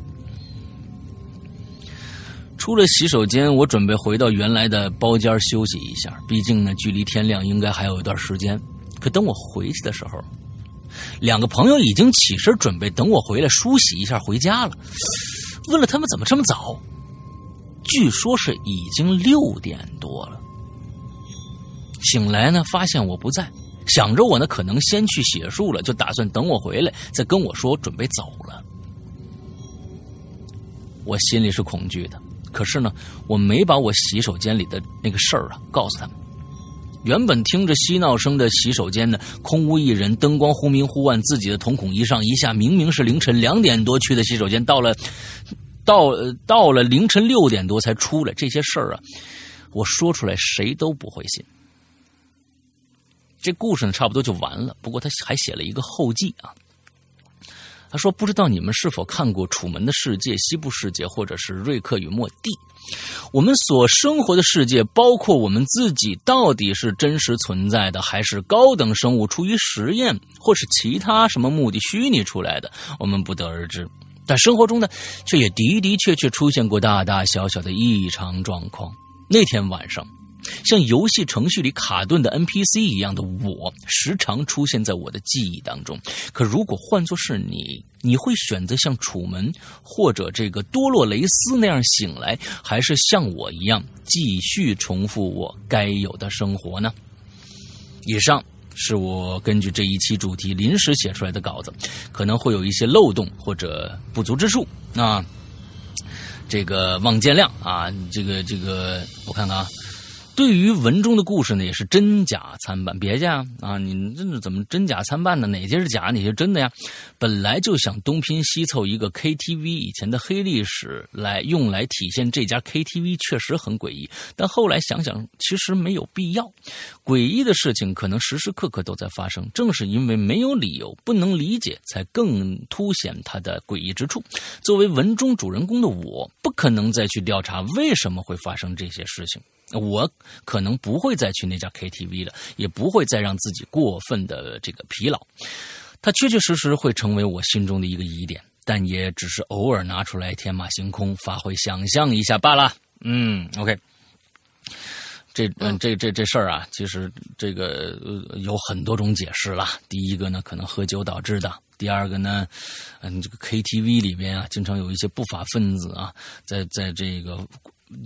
出了洗手间，我准备回到原来的包间休息一下，毕竟呢，距离天亮应该还有一段时间。可等我回去的时候，两个朋友已经起身准备等我回来梳洗一下回家了。问了他们怎么这么早，据说是已经六点多了。醒来呢，发现我不在，想着我呢可能先去洗漱了，就打算等我回来再跟我说准备走了。我心里是恐惧的，可是呢，我没把我洗手间里的那个事儿啊告诉他们。原本听着嬉闹声的洗手间呢，空无一人，灯光忽明忽暗，自己的瞳孔一上一下。明明是凌晨两点多去的洗手间，到了到到了凌晨六点多才出来。这些事儿啊，我说出来谁都不会信。这故事呢，差不多就完了。不过他还写了一个后记啊，他说：“不知道你们是否看过《楚门的世界》《西部世界》或者是《瑞克与莫蒂》？我们所生活的世界，包括我们自己，到底是真实存在的，还是高等生物出于实验或是其他什么目的虚拟出来的？我们不得而知。但生活中呢，却也的的确确出现过大大小小的异常状况。那天晚上。”像游戏程序里卡顿的 N P C 一样的我，时常出现在我的记忆当中。可如果换作是你，你会选择像楚门或者这个多洛雷斯那样醒来，还是像我一样继续重复我该有的生活呢？以上是我根据这一期主题临时写出来的稿子，可能会有一些漏洞或者不足之处，那这个望见谅啊。这个这个我看看啊，对于文中的故事呢，也是真假参半，别介啊啊！你这怎么真假参半呢？哪些是假，哪些真的呀？本来就想东拼西凑一个 K T V 以前的黑历史来用来体现这家 K T V 确实很诡异，但后来想想其实没有必要。诡异的事情可能时时刻刻都在发生，正是因为没有理由、不能理解，才更凸显它的诡异之处。作为文中主人公的我，不可能再去调查为什么会发生这些事情。我可能不会再去那家 K T V 了，也不会再让自己过分的这个疲劳。它确确实实会成为我心中的一个疑点，但也只是偶尔拿出来天马行空，发挥想象一下罢了。嗯 ，OK， 这嗯这这这事儿啊，其实这个、呃、有很多种解释啦。第一个呢，可能喝酒导致的。第二个呢，嗯，这个 K T V 里边啊，经常有一些不法分子啊，在在这个。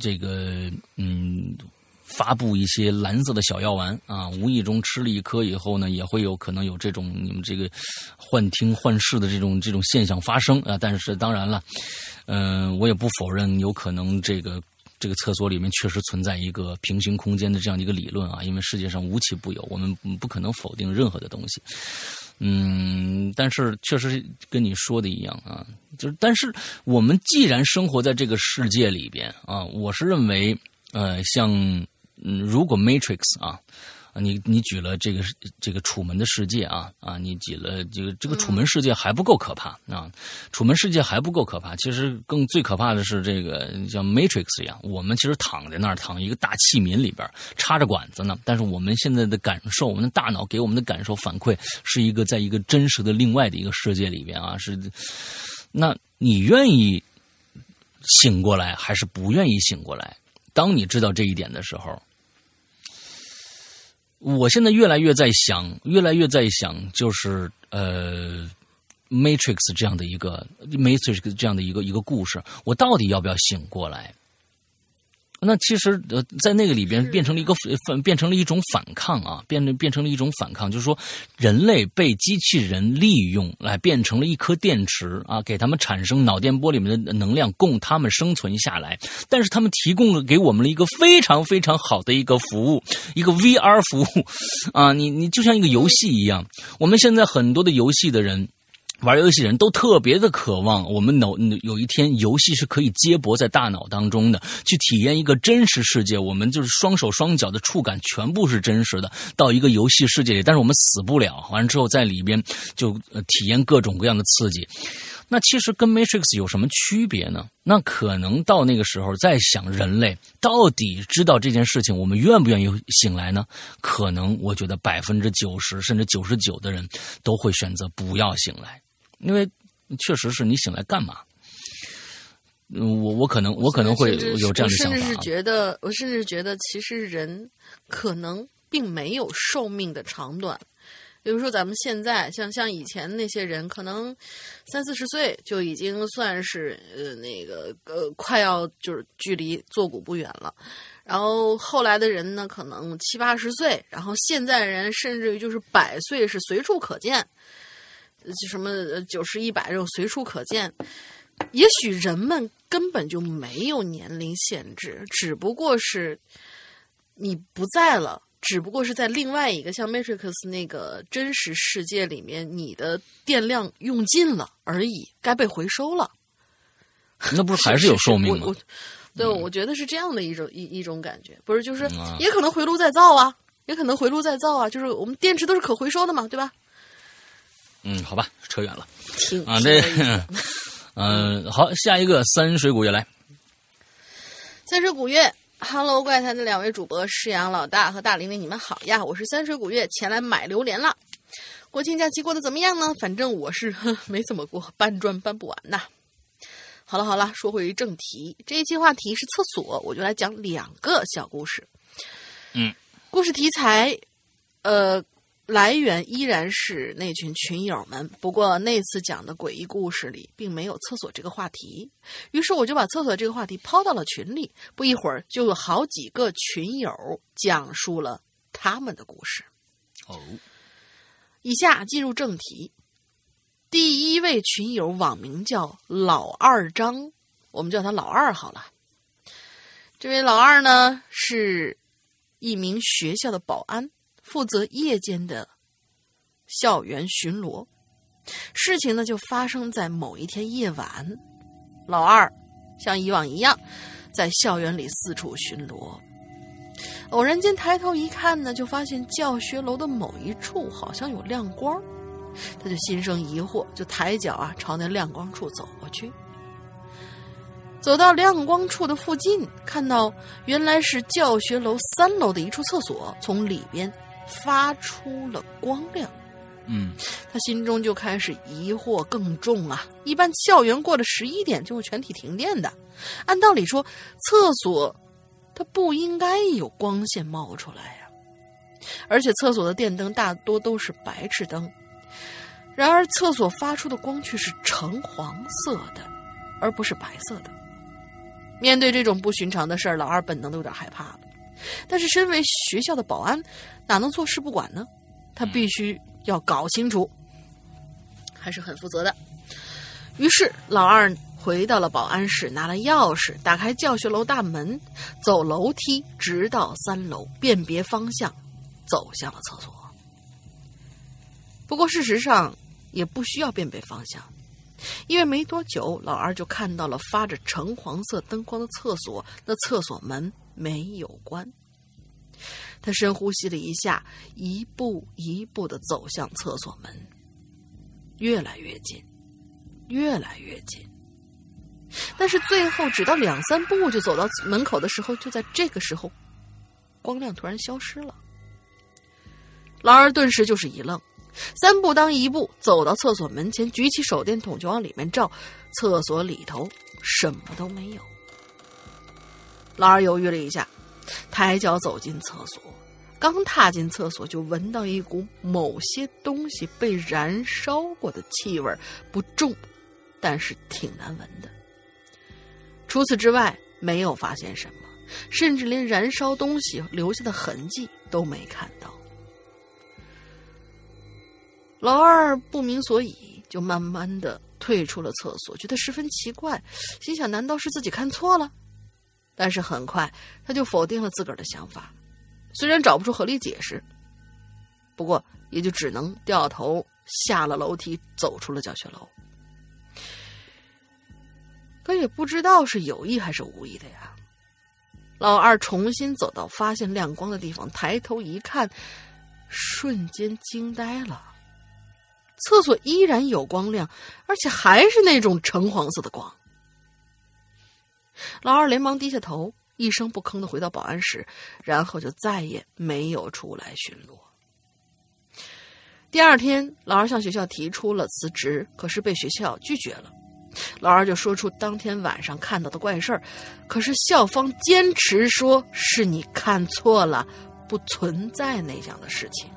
这个嗯，发布一些蓝色的小药丸啊，无意中吃了一颗以后呢，也会有可能有这种你们这个幻听幻视的这种这种现象发生啊。但是当然了，嗯、呃，我也不否认有可能这个这个厕所里面确实存在一个平行空间的这样的一个理论啊，因为世界上无奇不有，我们不可能否定任何的东西。嗯，但是确实跟你说的一样啊，就是但是我们既然生活在这个世界里边啊，我是认为呃像嗯如果 Matrix 啊。你你举了这个这个楚门的世界啊啊，你举了这个这个楚门世界还不够可怕啊，楚门世界还不够可怕，其实更最可怕的是这个像 Matrix 一样，我们其实躺在那儿，躺一个大器皿里边插着管子呢，但是我们现在的感受，我们的大脑给我们的感受反馈是一个在一个真实的另外的一个世界里边啊，是那你愿意醒过来还是不愿意醒过来？当你知道这一点的时候。我现在越来越在想，越来越在想，就是呃 ，Matrix 这样的一个 Matrix 这样的一个一个故事，我到底要不要醒过来？那其实呃，在那个里边变成了一个反，变成了一种反抗啊，变变成了一种反抗，就是说人类被机器人利用来变成了一颗电池啊，给他们产生脑电波里面的能量，供他们生存下来。但是他们提供了给我们了一个非常非常好的一个服务，一个 V R 服务啊，你你就像一个游戏一样。我们现在很多的游戏的人。玩游戏人都特别的渴望，我们脑有一天游戏是可以接驳在大脑当中的，去体验一个真实世界。我们就是双手双脚的触感全部是真实的，到一个游戏世界里，但是我们死不了。完了之后在里边就体验各种各样的刺激。那其实跟 Matrix 有什么区别呢？那可能到那个时候再想人类到底知道这件事情，我们愿不愿意醒来呢？可能我觉得 百分之九十 甚至 百分之九十九 的人都会选择不要醒来。因为确实是你醒来干嘛？我我可能我可能会有这样的想法、啊，我甚至是觉得，我甚至觉得，其实人可能并没有寿命的长短。比如说，咱们现在像像以前那些人，可能三四十岁就已经算是呃那个呃快要就是距离坐骨不远了。然后后来的人呢，可能七八十岁，然后现在人甚至于就是百岁是随处可见。就什么九十一百这种随处可见，也许人们根本就没有年龄限制，只不过是你不在了，只不过是在另外一个像 Matrix 那个真实世界里面，你的电量用尽了而已，该被回收了。那不是还是有寿命吗？对，我觉得是这样的一种一一种感觉，不是就是也可能回炉再造啊，也可能回炉再造啊，就是我们电池都是可回收的嘛，对吧？嗯，好吧，扯远了。啊，这，嗯、呃，好，下一个三水古月来。三水古月 ，Hello 怪谈的两位主播施阳老大和大玲玲，你们好呀！我是三水古月，前来买榴莲了。国庆假期过得怎么样呢？反正我是没怎么过，搬砖搬不完呐。好了好了，说回正题，这一期话题是厕所，我就来讲两个小故事。嗯，故事题材，呃。来源依然是那群群友们，不过那次讲的诡异故事里并没有厕所这个话题，于是我就把厕所这个话题抛到了群里，不一会儿就有好几个群友讲述了他们的故事。哦，以下进入正题。第一位群友网名叫老二张，我们叫他老二好了。这位老二呢，是一名学校的保安，负责夜间的校园巡逻。事情呢就发生在某一天夜晚，老二像以往一样在校园里四处巡逻，偶然间抬头一看呢，就发现教学楼的某一处好像有亮光，他就心生疑惑，就抬脚啊朝那亮光处走过去。走到亮光处的附近，看到原来是教学楼三楼的一处厕所，从里边发出了光亮。嗯，他心中就开始疑惑更重啊，一般校园过了十一点就会全体停电的，按道理说厕所它不应该有光线冒出来呀、啊。而且厕所的电灯大多都是白炽灯，然而厕所发出的光却是橙黄色的，而不是白色的。面对这种不寻常的事儿，老二本能都有点害怕了，但是身为学校的保安，哪能坐视不管呢？他必须要搞清楚，还是很负责的。于是老二回到了保安室，拿了钥匙打开教学楼大门，走楼梯直到三楼，辨别方向走向了厕所。不过事实上也不需要辨别方向，因为没多久老二就看到了发着橙黄色灯光的厕所，那厕所门没有关。他深呼吸了一下，一步一步地走向厕所门，越来越近，越来越近。但是最后只到两三步就走到门口的时候，就在这个时候，光亮突然消失了。老二顿时就是一愣，三步当一步走到厕所门前，举起手电筒就往里面照，厕所里头什么都没有。老二犹豫了一下，抬脚走进厕所，刚踏进厕所就闻到一股某些东西被燃烧过的气味，不重，但是挺难闻的。除此之外没有发现什么，甚至连燃烧东西留下的痕迹都没看到。老二不明所以，就慢慢的退出了厕所，觉得十分奇怪，心想难道是自己看错了？但是很快他就否定了自个儿的想法，虽然找不出合理解释，不过也就只能掉头下了楼梯，走出了教学楼。可也不知道是有意还是无意的呀，老二重新走到发现亮光的地方，抬头一看，瞬间惊呆了。厕所依然有光亮，而且还是那种橙黄色的光。老二连忙低下头，一声不吭地回到保安室，然后就再也没有出来巡逻。第二天，老二向学校提出了辞职，可是被学校拒绝了。老二就说出当天晚上看到的怪事儿，可是校方坚持说是你看错了，不存在那样的事情。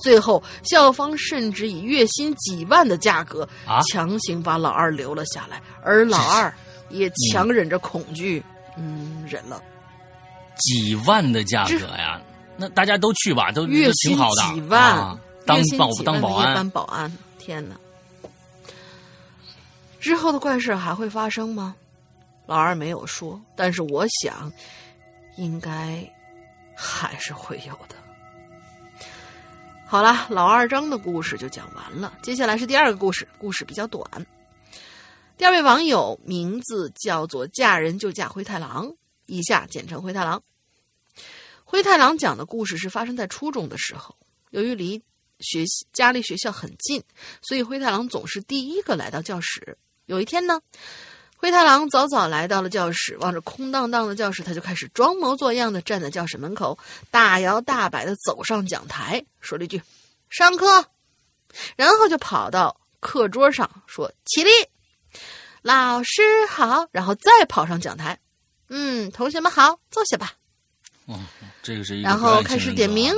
最后，校方甚至以月薪几万的价格强行把老二留了下来，而老二也强忍着恐惧，嗯，忍了。几万的价格呀？那大家都去吧，都月薪几万，啊、当保当保安，一般保安。天哪！之后的怪事还会发生吗？老二没有说，但是我想，应该还是会有的。好了，老二章的故事就讲完了，接下来是第二个故事，故事比较短。第二位网友名字叫做嫁人就嫁灰太狼，以下简称灰太狼。灰太狼讲的故事是发生在初中的时候，由于离学家离学校很近，所以灰太狼总是第一个来到教室。有一天呢，灰太狼早早来到了教室，望着空荡荡的教室，他就开始装模作样的站在教室门口，大摇大摆的走上讲台，说了一句上课，然后就跑到课桌上说起立，老师好，然后再跑上讲台，嗯，同学们好，坐下吧。哦，这个是一个，然后开始点名，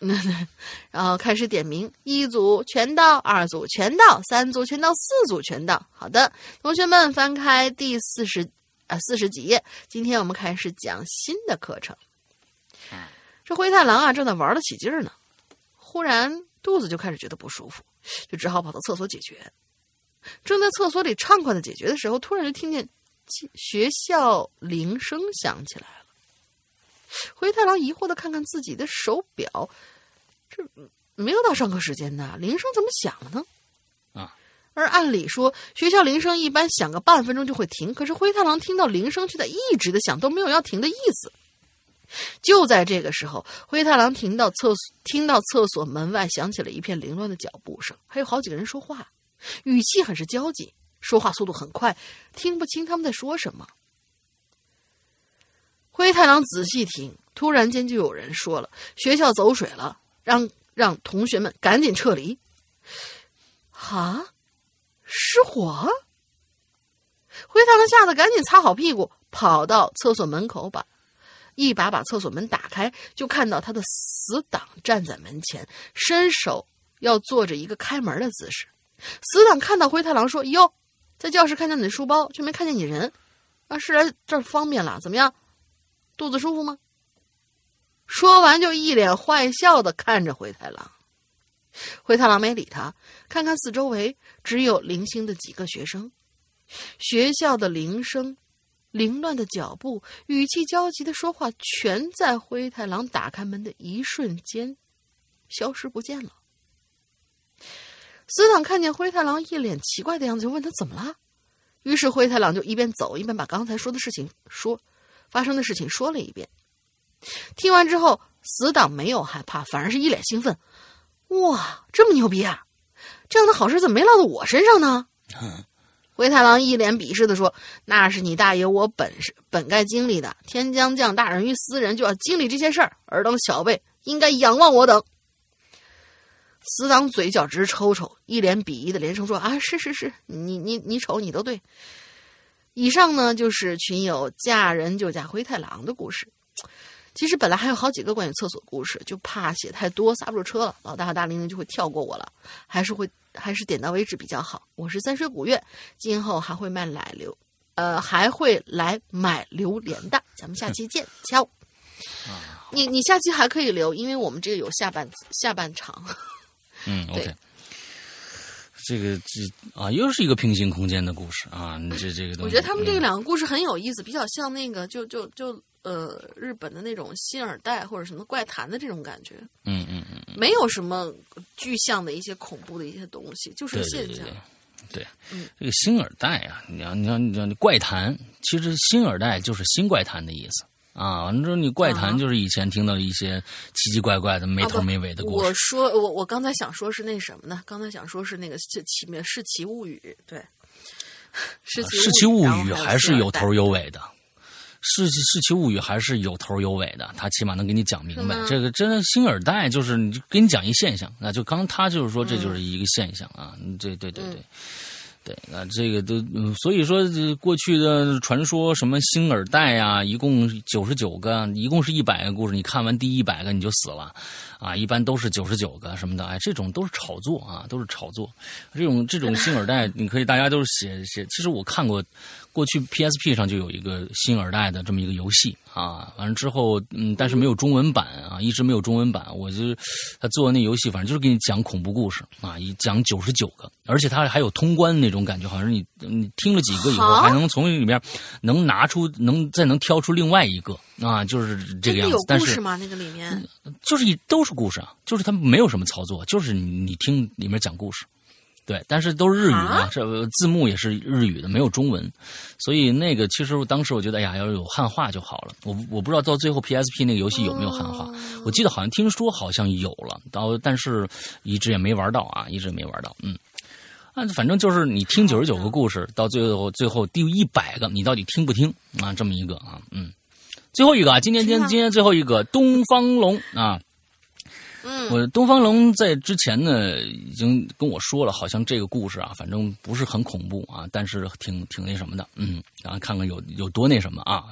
嗯、然后开始点名，一组全到，二组全到，三组全到，四组全到。好的，同学们翻开第四十啊四十几页，今天我们开始讲新的课程。这灰太狼啊，正在玩得起劲儿呢，忽然肚子就开始觉得不舒服，就只好跑到厕所解决。正在厕所里畅快的解决的时候，突然就听见学校铃声响起来了。灰太狼疑惑的看看自己的手表，这没有到上课时间呢，铃声怎么响了呢？啊！而按理说学校铃声一般响个半分钟就会停，可是灰太狼听到铃声却在一直的响，都没有要停的意思。就在这个时候，灰太狼听到厕所听到厕所门外响起了一片凌乱的脚步声，还有好几个人说话，语气很是焦急，说话速度很快，听不清他们在说什么。灰太狼仔细听，突然间就有人说了学校走水了，让让同学们赶紧撤离。啊，失火？灰太狼吓得赶紧擦好屁股，跑到厕所门口，把一把把厕所门打开，就看到他的死党站在门前，伸手要做着一个开门的姿势。死党看到灰太狼说，哟，在教室看见你的书包，却没看见你人啊，是来这儿方便了，怎么样，肚子舒服吗？说完就一脸坏笑的看着灰太狼。灰太狼没理他，看看四周围，只有零星的几个学生，学校的铃声，凌乱的脚步，语气焦急的说话，全在灰太狼打开门的一瞬间消失不见了。死党看见灰太狼一脸奇怪的样子，就问他怎么了。于是灰太狼就一边走一边把刚才说的事情说发生的事情说了一遍。听完之后，死党没有害怕，反而是一脸兴奋。哇，这么牛逼啊！这样的好事怎么没落到我身上呢？灰太狼一脸鄙视地说：“那是你大爷，我本是本该经历的。天将降大任于斯人，就要经历这些事儿，尔等小辈应该仰望我等。”死党嘴角直抽抽，一脸鄙夷的连声说：“啊，是是是，你你你瞅你都对。”以上呢就是群友嫁人就嫁灰太狼的故事。其实本来还有好几个关于厕所故事，就怕写太多刹不住车了，老大和大玲玲就会跳过我了，还是会还是点到为止比较好。我是三水古月，今后还会卖奶榴，呃，还会来买榴莲的。咱们下期见，瞧。你你下期还可以留，因为我们这个有下半下半场。嗯 ，OK。这个这啊，又是一个平行空间的故事啊！这这个东西，我觉得他们这两个故事很有意思，嗯、比较像那个就就就呃日本的那种新耳代或者什么怪谈的这种感觉。嗯嗯嗯，没有什么具象的一些恐怖的一些东西，就是现象。对, 对, 对, 对、嗯，这个新耳代啊，你要你要你要怪谈，其实新耳代就是新怪谈的意思。啊，完了之后你怪谈就是以前听到一些奇奇怪怪的、没头没尾的故事。啊、我说我我刚才想说是那什么呢？刚才想说是那个《是奇是奇物语》，对，《是奇物语》还是有头有尾的，是《是奇物语》还是有头有尾的，他起码能给你讲明白。这个真的新耳代就是你给你讲一现象，那就刚他就是说这就是一个现象啊，嗯、对对对对。嗯对，那这个都，所以说过去的传说什么星耳带啊，一共九十九个，一共是一百个故事，你看完第一百个你就死了，啊，一般都是九十九个什么的，哎，这种都是炒作啊，都是炒作。这种这种星耳带，你可以大家都是写写。其实我看过，过去 P S P 上就有一个星耳带的这么一个游戏啊，完了之后，嗯，但是没有中文版啊，一直没有中文版。我就他做的那游戏，反正就是给你讲恐怖故事啊，一讲九十九个，而且他还有通关那种。这种感觉好像是你你听了几个以后，还能从里面能拿出能再能挑出另外一个啊，就是这个样子。有故事吗？那个里面就是都是故事啊，就是它没有什么操作，就是你听里面讲故事。对，但是都是日语啊，这字幕也是日语的，没有中文，所以那个其实当时我觉得，哎呀，要是有汉化就好了。我我不知道到最后 P S P 那个游戏有没有汉化，嗯、我记得好像听说好像有了，到但是一直也没玩到啊，一直也没玩到，嗯。啊，反正就是你听九十九个故事，到最后最后第一百个，你到底听不听啊？这么一个啊，嗯，最后一个啊，今天今天今天最后一个东方龙啊，嗯，我东方龙在之前呢已经跟我说了，好像这个故事啊，反正不是很恐怖啊，但是挺挺那什么的，嗯，然后看看有有多那什么啊。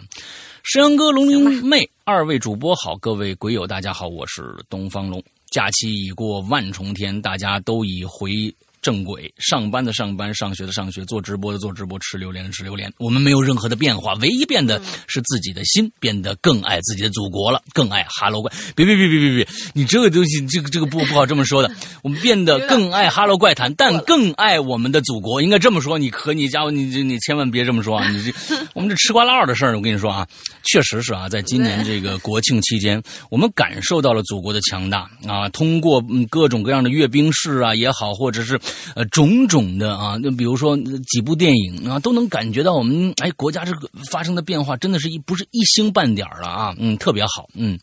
山羊哥、龙鳞妹二位主播好，各位鬼友大家好，我是东方龙。假期已过万重天，大家都已回。正轨，上班的上班，上学的上学，做直播的做直播，吃榴莲的吃榴莲，我们没有任何的变化，唯一变的是自己的心变得更爱自己的祖国了，更爱哈喽怪。别别别别别别，你这个东西，这个这个不不好这么说的。我们变得更爱哈喽怪谈，但更爱我们的祖国，应该这么说。你可你家伙，你你千万别这么说啊！你这我们这吃瓜唠的事儿，我跟你说啊，确实是啊，在今年这个国庆期间，我们感受到了祖国的强大啊，通过各种各样的阅兵式啊也好，或者是。呃，种种的啊，就比如说几部电影啊，都能感觉到我们哎，国家这个发生的变化，真的是一不是一星半点了啊，嗯，特别好，嗯，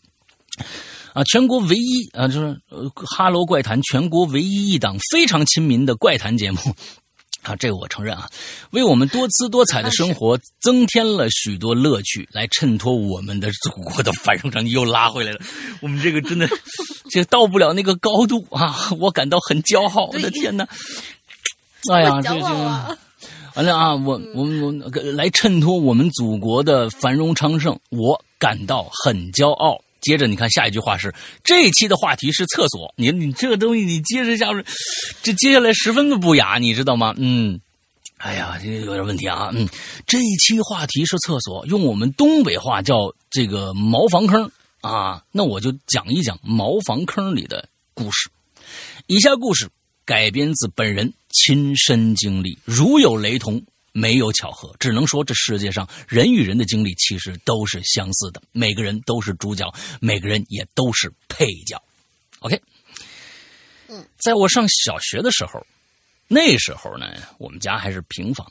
啊，全国唯一啊，就是呃，哈喽怪谈，全国唯一一档非常亲民的怪谈节目。啊，这个我承认啊，为我们多姿多彩的生活增添了许多乐趣，来衬托我们的祖国的繁荣长。你又拉回来了，我们这个真的这到不了那个高度啊，我感到很骄傲。我的天哪！哎呀，这这。完了啊，我我我来衬托我们祖国的繁荣昌盛，我感到很骄傲。接着你看下一句话是这一期的话题是厕所，你你这个东西你接着下这接下来十分的不雅，你知道吗？嗯，哎呀，这有点问题啊，嗯，这一期话题是厕所，用我们东北话叫这个茅房坑啊，那我就讲一讲茅房坑里的故事。以下故事改编自本人亲身经历，如有雷同。没有巧合，只能说这世界上人与人的经历其实都是相似的，每个人都是主角，每个人也都是配角。 OK，嗯，在我上小学的时候，那时候呢，我们家还是平房，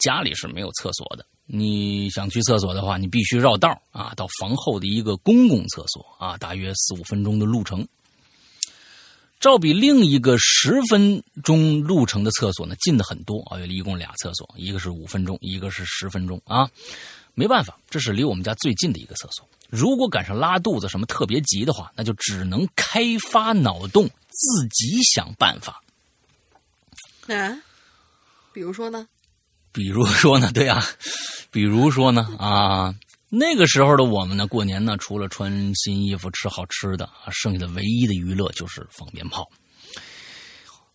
家里是没有厕所的。你想去厕所的话，你必须绕道啊，到房后的一个公共厕所啊，大约四五分钟的路程。照比另一个十分钟路程的厕所呢近的很多啊，一共俩厕所，一个是五分钟，一个是十分钟啊。没办法，这是离我们家最近的一个厕所。如果赶上拉肚子什么特别急的话，那就只能开发脑洞，自己想办法。啊，比如说呢？比如说呢，对啊，比如说呢啊，那个时候的我们呢，过年呢，除了穿新衣服、吃好吃的，剩下的唯一的娱乐就是放鞭炮。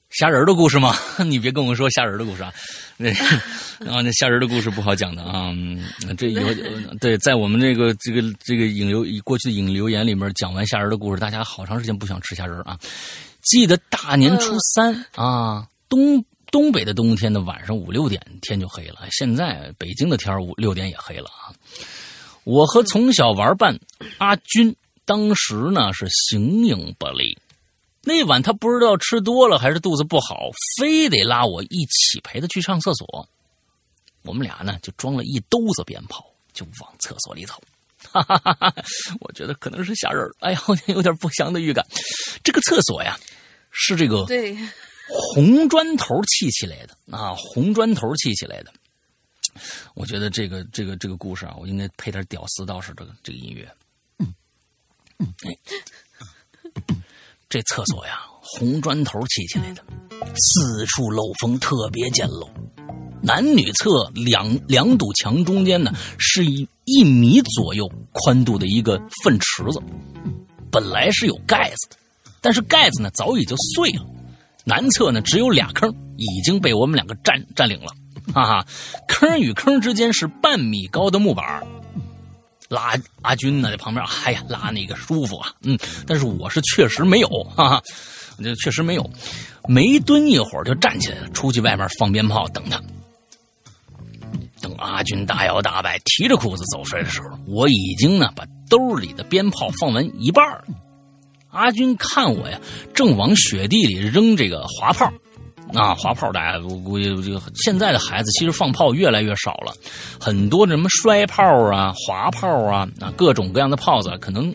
吓人的故事吗？你别跟我说吓人的故事啊！那啊，那吓人的故事不好讲的啊。这有对，在我们这个这个这个影流过去的影流言里面，讲完吓人的故事，大家好长时间不想吃虾仁啊。记得大年初三、呃、啊，东。东北的冬天的晚上五六点天就黑了，现在北京的天五六点也黑了啊！我和从小玩伴阿军当时呢是形影不离，那晚他不知道吃多了还是肚子不好，非得拉我一起陪他去上厕所。我们俩呢就装了一兜子鞭炮，就往厕所里走。哈哈哈哈！我觉得可能是吓人，哎呀，有点不祥的预感。这个厕所呀，是这个对。红砖头砌起来的啊，红砖头砌起来的。我觉得这个这个这个故事啊，我应该配点屌丝道士这个这个音乐。嗯嗯哎、这厕所呀，红砖头砌起来的，四处漏风，特别简陋。男女侧两两堵墙中间呢，是一一米左右宽度的一个粪池子，本来是有盖子的，但是盖子呢早已就碎了。南侧呢只有俩坑，已经被我们两个占占领了，哈哈！坑与坑之间是半米高的木板，拉阿军呢在旁边，哎呀，拉那个舒服啊，嗯，但是我是确实没有，哈哈，就确实没有，没蹲一会儿就站起来了，出去外面放鞭炮等他。等阿军大摇大摆提着裤子走出来的时候，我已经呢把兜里的鞭炮放完一半了。阿军看我呀，正往雪地里扔这个滑炮，啊，滑炮大家估计这个现在的孩子其实放炮越来越少了，很多什么摔炮啊、滑炮啊、啊各种各样的炮子，可能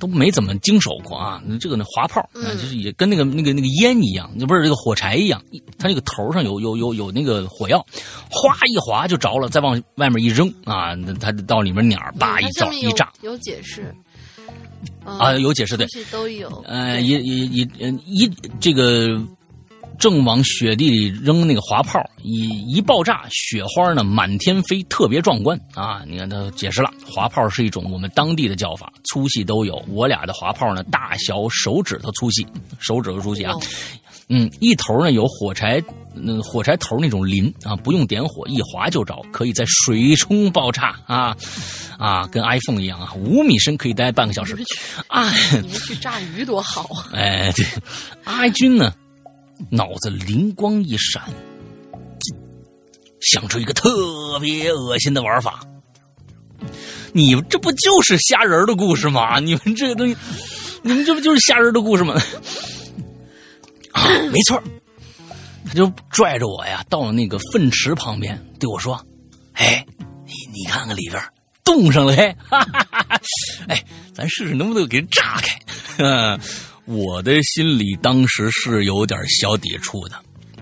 都没怎么经手过啊。这个那滑炮，啊、就是也跟那个那个那个烟一样，不是这个火柴一样，它那个头上有有有有那个火药，哗一滑就着了，再往外面一扔啊，它到里面鸟叭一照一炸。有解释。啊，有解释对，都有。呃，一一一一这个正往雪地里扔那个滑炮，一一爆炸，雪花呢满天飞，特别壮观啊！你看他解释了，滑炮是一种我们当地的叫法，粗细都有。我俩的滑炮呢，大小手指头粗细，手指头粗细啊。哦、嗯，一头呢有火柴，嗯，火柴头那种磷啊，不用点火，一滑就着，可以在水中爆炸啊。啊，跟 iPhone 一样啊，五米深可以待半个小时。啊，你们去炸鱼多好啊！哎，对，阿军呢，脑子灵光一闪，想出一个特别恶心的玩法。你这不就是吓人的故事吗？你们这个东西，你们这不就是吓人的故事吗？啊，没错，他就拽着我呀，到那个粪池旁边，对我说：“哎，你你看看里边。”冻上了嘿，哈哈哈哈！哎，咱试试能不能给炸开。嗯，我的心里当时是有点小抵触的，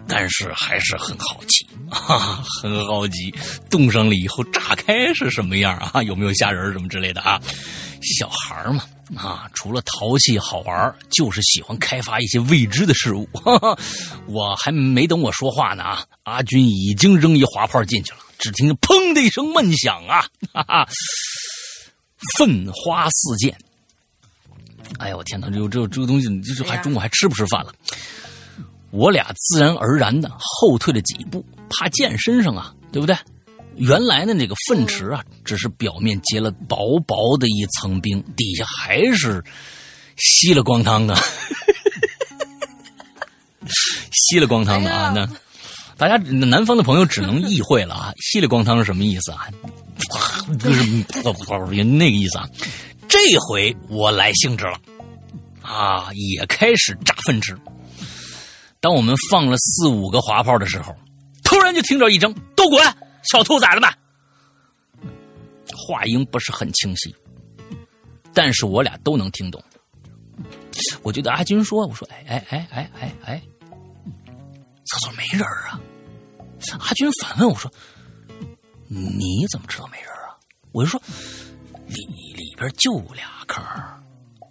但是还是很好奇，哈、啊，很好奇，冻上了以后炸开是什么样啊？有没有吓人什么之类的啊？小孩嘛，啊，除了淘气好玩，就是喜欢开发一些未知的事物。哈哈，我还没等我说话呢啊，阿军已经扔一滑炮进去了。只听着砰的一声闷响啊，哈哈，粪花四溅。哎呦，我天哪！这这这个东西，这还中午还吃不吃饭了？我俩自然而然的后退了几步，怕溅身上啊，对不对？原来的那个粪池啊，只是表面结了薄薄的一层冰，底下还是吸了光汤啊，吸了光汤的啊，那。大家南方的朋友只能意会了啊！稀里光汤是什么意思啊？就是那个意思啊！这回我来兴致了啊，也开始炸粪池。当我们放了四五个滑炮的时候，突然就听着一声“都滚，小兔崽子们”，话音不是很清晰，但是我俩都能听懂。我觉得阿军说：“我说，哎哎哎哎哎哎，厕所没人啊。”阿军反问我说：“你怎么知道没人啊？”我就说：“里里边就俩坑，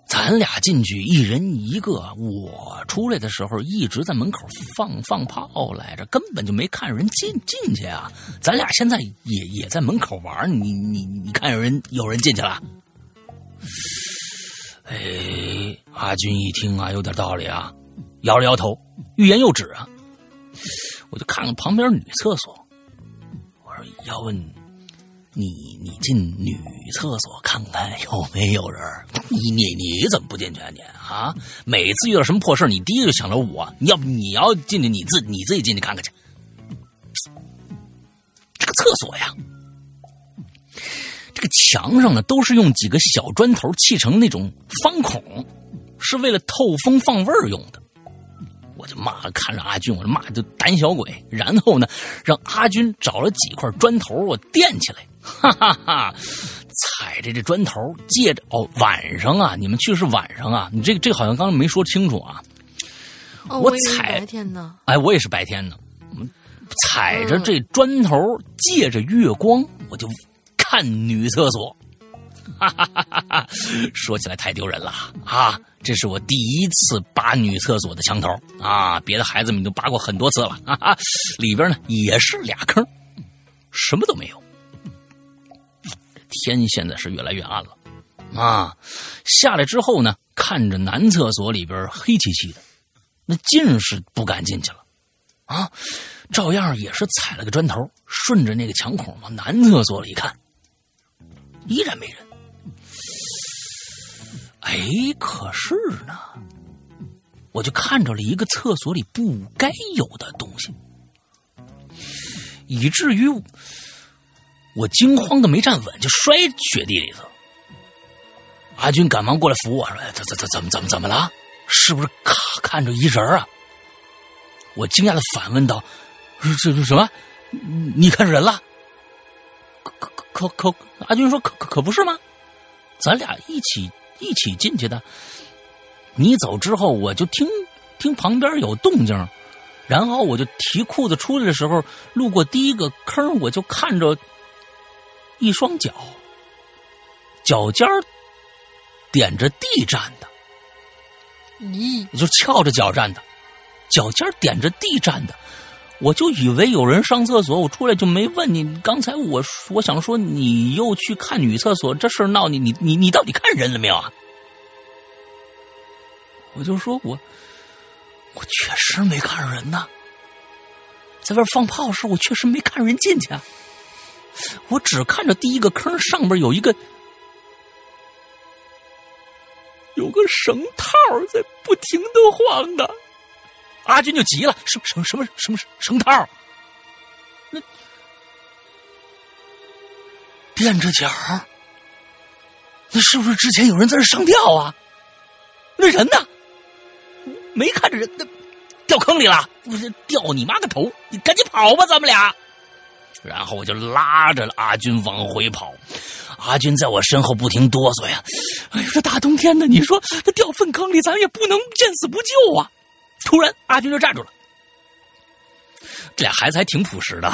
咱俩进去一人一个，我出来的时候一直在门口放放炮来着，根本就没看人进进去啊。咱俩现在也也在门口玩，你你你看有人有人进去了。”哎，阿军一听啊，有点道理啊，摇了摇头，欲言又止啊。我就看看旁边女厕所，我说要问你，你进女厕所看看有没有人？你你你怎么不进去啊你啊？每次遇到什么破事你第一个就想着我，你要不你要进去你自你自己进去看看去。这个厕所呀，这个墙上呢都是用几个小砖头砌成那种方孔，是为了透风放味儿用的。我就骂，看着阿军，我就骂，就胆小鬼。然后呢，让阿军找了几块砖头，我垫起来，哈哈哈！踩着这砖头，借着哦，晚上啊，你们去是晚上啊，你这个这个好像刚才没说清楚啊。哦、我踩，白天呢？哎，我也是白天呢。踩着这砖头，借着月光，我就看女厕所。哈哈哈哈！说起来太丢人了啊！这是我第一次扒女厕所的墙头啊！别的孩子们都扒过很多次了啊！里边呢也是俩坑，什么都没有。天现在是越来越暗了啊！下来之后呢，看着男厕所里边黑漆漆的，那进是不敢进去了啊！照样也是踩了个砖头，顺着那个墙孔往男厕所里看，依然没人。哎，可是呢，我就看着了一个厕所里不该有的东西，以至于我惊慌的没站稳，就摔雪地里头。阿军赶忙过来扶我说：“怎怎怎怎么怎么怎么了？是不是看看着一人啊？”我惊讶的反问道：“这这什么？你看人了？”可可可可，阿军说：“可可可不是吗？咱俩一起。”一起进去的，你走之后我就听听旁边有动静，然后我就提裤子出来的时候，路过第一个坑，我就看着一双脚，脚尖点着地站的，咦，就翘着脚站的，脚尖点着地站的，我就以为有人上厕所，我出来就没问你。刚才我我想说你又去看女厕所，这事闹你，你你你到底看人了没有啊？我就说我我确实没看人呐、啊，在外放炮时我确实没看人进去啊，我只看着第一个坑上边有一个有个绳套在不停的晃的。阿军就急了，什么什么什么什么绳套？那垫着脚，那是不是之前有人在这上吊啊？那人呢？没看着人，那掉坑里了！我掉你妈个头！你赶紧跑吧，咱们俩！然后我就拉着阿军往回跑，阿军在我身后不停哆嗦呀。哎呦，这大冬天的，你说他掉粪坑里，咱也不能见死不救啊！突然，阿军就站住了。这俩孩子还挺朴实的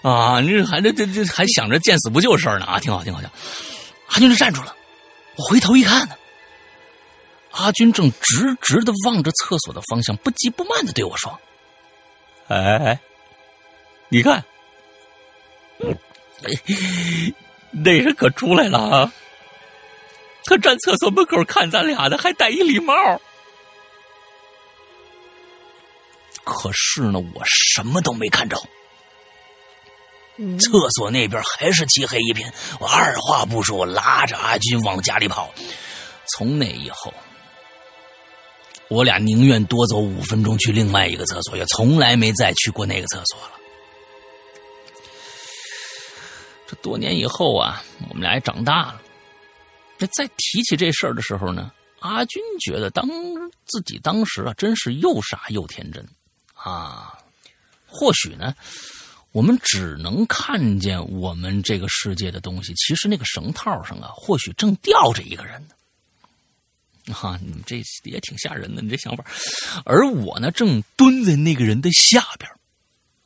啊，这还这这这还想着见死不救事儿呢啊，挺好挺好。阿军就站住了，我回头一看呢，阿军正直直的望着厕所的方向，不急不慢的对我说：“哎哎哎，你看，那人可出来了啊！他站厕所门口看咱俩的，还戴一礼帽。”可是呢，我什么都没看着，嗯、厕所那边还是漆黑一片。我二话不说，拉着阿军往家里跑。从那以后，我俩宁愿多走五分钟去另外一个厕所，也从来没再去过那个厕所了。这多年以后啊，我们俩也长大了。那再提起这事儿的时候呢，阿军觉得当自己当时啊，真是又傻又天真啊。或许呢，我们只能看见我们这个世界的东西，其实那个绳套上啊，或许正吊着一个人呢。啊，你们这也挺吓人的，你这想法。而我呢，正蹲在那个人的下边。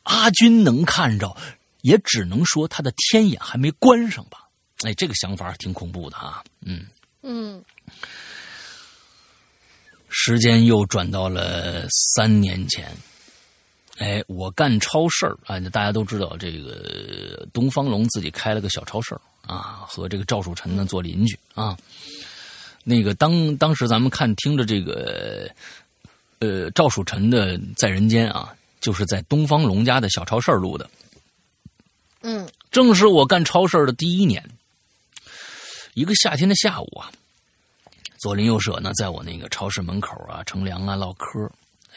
阿军能看着，也只能说他的天眼还没关上吧。哎，这个想法挺恐怖的啊。嗯嗯。时间又转到了三年前。哎，我干超市啊，大家都知道这个东方龙自己开了个小超市啊，和这个赵树臣呢做邻居啊。那个当当时咱们看听着这个呃赵树臣的在人间啊，就是在东方龙家的小超市录的。嗯，正是我干超市的第一年，一个夏天的下午啊，左邻右舍呢在我那个超市门口啊乘凉啊唠嗑。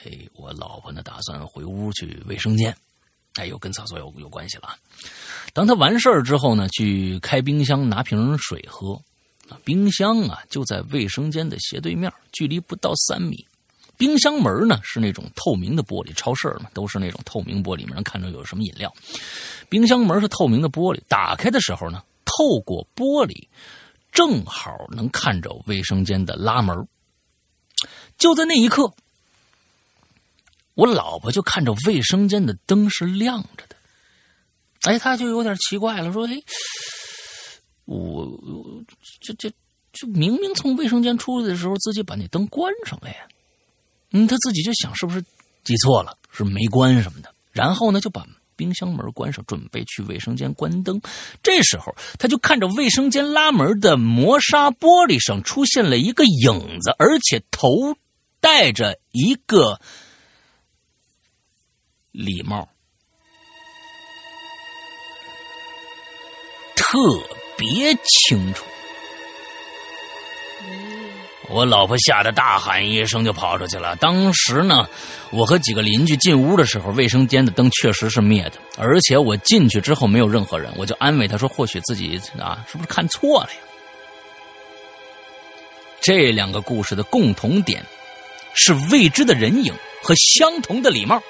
哎，我老婆呢打算回屋去卫生间，哎，又跟厕所有有关系了啊。当她完事儿之后呢，去开冰箱拿瓶水喝，冰箱啊就在卫生间的斜对面，距离不到三米。冰箱门呢是那种透明的玻璃，超市嘛都是那种透明玻璃，能看着有什么饮料。冰箱门是透明的玻璃，打开的时候呢，透过玻璃正好能看着卫生间的拉门。就在那一刻，我老婆就看着卫生间的灯是亮着的。哎，她就有点奇怪了，说：“哎，我这这这明明从卫生间出来的时候，自己把那灯关上了呀。”嗯，她自己就想是不是记错了，是没关什么的。然后呢，就把冰箱门关上，准备去卫生间关灯。这时候，她就看着卫生间拉门的磨砂玻璃上出现了一个影子，而且头戴着一个礼帽，特别清楚。我老婆吓得大喊一声就跑出去了。当时呢，我和几个邻居进屋的时候，卫生间的灯确实是灭的，而且我进去之后没有任何人，我就安慰她说，或许自己啊是不是看错了呀。这两个故事的共同点是未知的人影和相同的礼帽，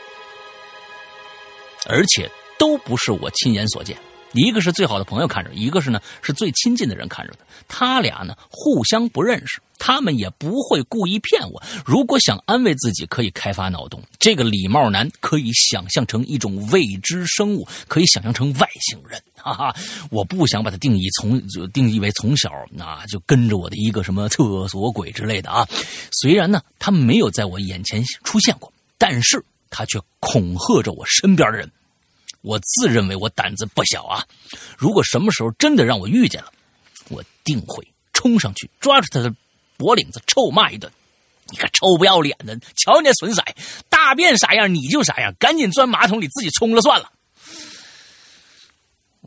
而且都不是我亲眼所见，一个是最好的朋友看着，一个是呢是最亲近的人看着的。他俩呢互相不认识，他们也不会故意骗我。如果想安慰自己，可以开发脑洞。这个礼帽男可以想象成一种未知生物，可以想象成外星人。哈哈，我不想把它定义从就定义为从小啊就跟着我的一个什么厕所鬼之类的啊。虽然呢他没有在我眼前出现过，但是他却恐吓着我身边的人。我自认为我胆子不小啊，如果什么时候真的让我遇见了，我定会冲上去抓住他的脖领子臭骂一顿。你个臭不要脸的，瞧你那损色，大便啥样你就啥样，赶紧钻马桶里自己冲了算了。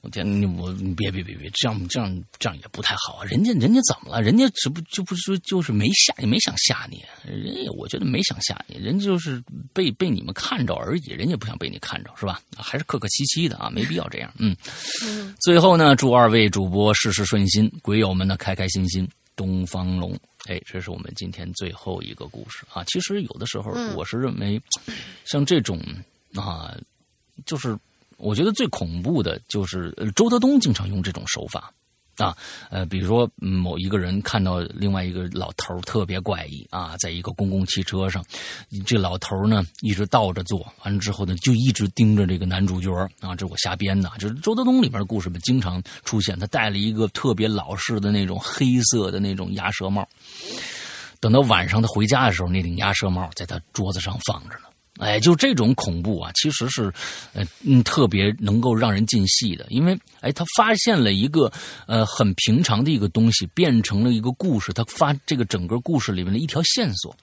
我天，你我你别别别别，这样这样这样也不太好啊！人家人家怎么了？人家只不就不是就是没吓你，没想吓你，人家我觉得没想吓你，人家就是被被你们看着而已，人家不想被你看着，是吧？还是客客气气的啊，没必要这样。嗯，嗯最后呢，祝二位主播事事顺心，鬼友们呢开开心心。东方龙，哎，这是我们今天最后一个故事啊。其实有的时候我是认为，嗯、像这种啊，就是。我觉得最恐怖的就是周德东经常用这种手法啊，呃，比如说某一个人看到另外一个老头特别怪异啊，在一个公共汽车上，这老头呢一直倒着坐，完了之后呢就一直盯着这个男主角啊，这我瞎编的，就是周德东里面的故事经常出现，他戴了一个特别老式的那种黑色的那种鸭舌帽，等到晚上他回家的时候，那顶鸭舌帽在他桌子上放着呢。哎，就这种恐怖啊，其实是，呃，嗯，特别能够让人进戏的，因为，哎，他发现了一个，呃，很平常的一个东西，变成了一个故事，他发这个整个故事里面的一条线索，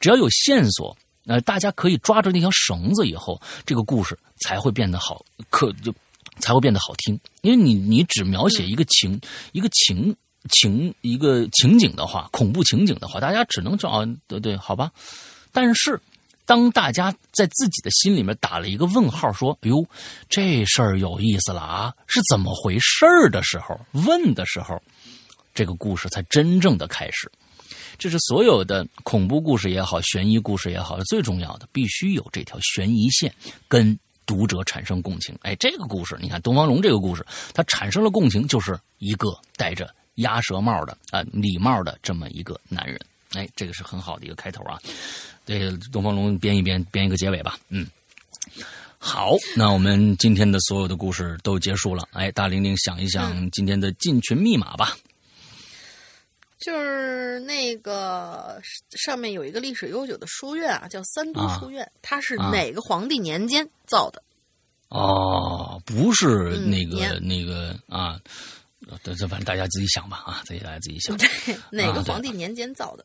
只要有线索，呃，大家可以抓住那条绳子以后，这个故事才会变得好，可就才会变得好听，因为你你只描写一个情，一个情。情一个情景的话，恐怖情景的话，大家只能找、啊、对对好吧，但是。当大家在自己的心里面打了一个问号说哎呦这事儿有意思了啊是怎么回事的时候问的时候，这个故事才真正的开始。这是所有的恐怖故事也好，悬疑故事也好，最重要的必须有这条悬疑线跟读者产生共情。哎，这个故事你看东方龙这个故事它产生了共情，就是一个带着鸭舌帽的啊、呃、礼帽的这么一个男人。哎，这个是很好的一个开头啊。对，东方龙编一编编一个结尾吧。嗯，好，那我们今天的所有的故事都结束了。哎，大玲玲想一想今天的进群密码吧。就是那个上面有一个历史悠久的书院啊，叫三都书院、啊、它是哪个皇帝年间造的？哦，不是那个、嗯、那个啊，这反正大家自己想吧啊，自己大家自己想。对，哪个皇帝年间造的？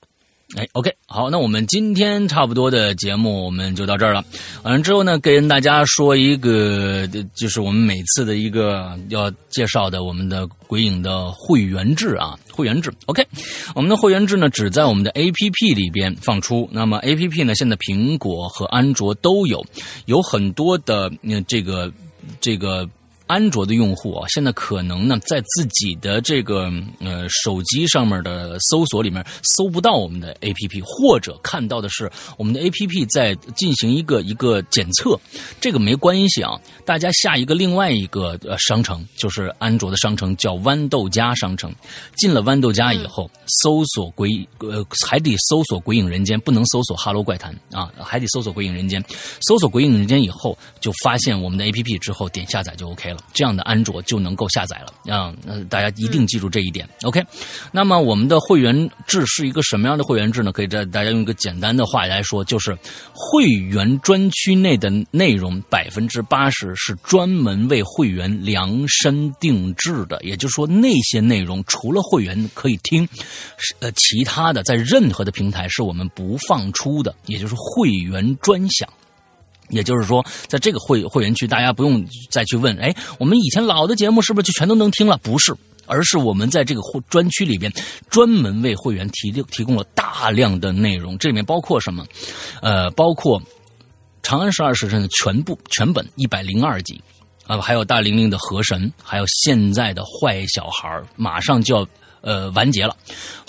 哎 ，OK， 好，那我们今天差不多的节目我们就到这儿了。完了之后呢，跟大家说一个，就是我们每次的一个要介绍的我们的鬼影的会员制啊，会员制。OK， 我们的会员制呢只在我们的 A P P 里边放出。那么 A P P 呢，现在苹果和安卓都有，有很多的这个这个。安卓的用户啊，现在可能呢，在自己的这个呃手机上面的搜索里面搜不到我们的 A P P， 或者看到的是我们的 A P P 在进行一个一个检测，这个没关系啊。大家下一个另外一个呃商城，就是安卓的商城叫豌豆荚商城。进了豌豆荚以后，搜索鬼呃还得搜索鬼影人间，不能搜索哈喽怪谈啊，还得搜索鬼影人间。搜索鬼影人间以后，就发现我们的 A P P 之后，点下载就 OK 了。这样的安卓就能够下载了啊、呃！大家一定记住这一点、嗯、OK。 那么我们的会员制是一个什么样的会员制呢？可以在大家用一个简单的话来说，就是会员专区内的内容 百分之八十 是专门为会员量身定制的，也就是说那些内容除了会员可以听，呃，其他的在任何的平台是我们不放出的，也就是会员专享。也就是说，在这个会会员区，大家不用再去问，哎，我们以前老的节目是不是就全都能听了？不是，而是我们在这个专区里边，专门为会员提提供了大量的内容，这里面包括什么？呃，包括《长安十二时辰》的全部全本一百零二集。啊，还有大玲玲的河神，还有现在的坏小孩，马上就要呃完结了，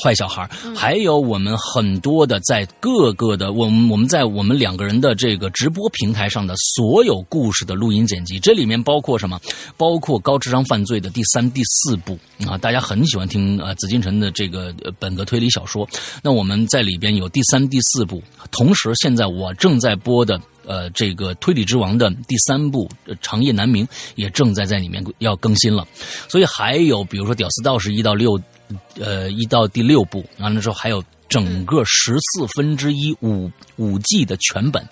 坏小孩，还有我们很多的在各个的我们我们在我们两个人的这个直播平台上的所有故事的录音剪辑，这里面包括什么？包括高智商犯罪的第三、第四部啊，大家很喜欢听啊、呃、紫禁城的这个本格推理小说，那我们在里边有第三、第四部，同时现在我正在播的。呃，这个推理之王的第三部《长夜难明》也正在在里面要更新了，所以还有比如说《屌丝道士》一到六，呃，一到第六部，完了之后还有整个十四分之一五五季的全本。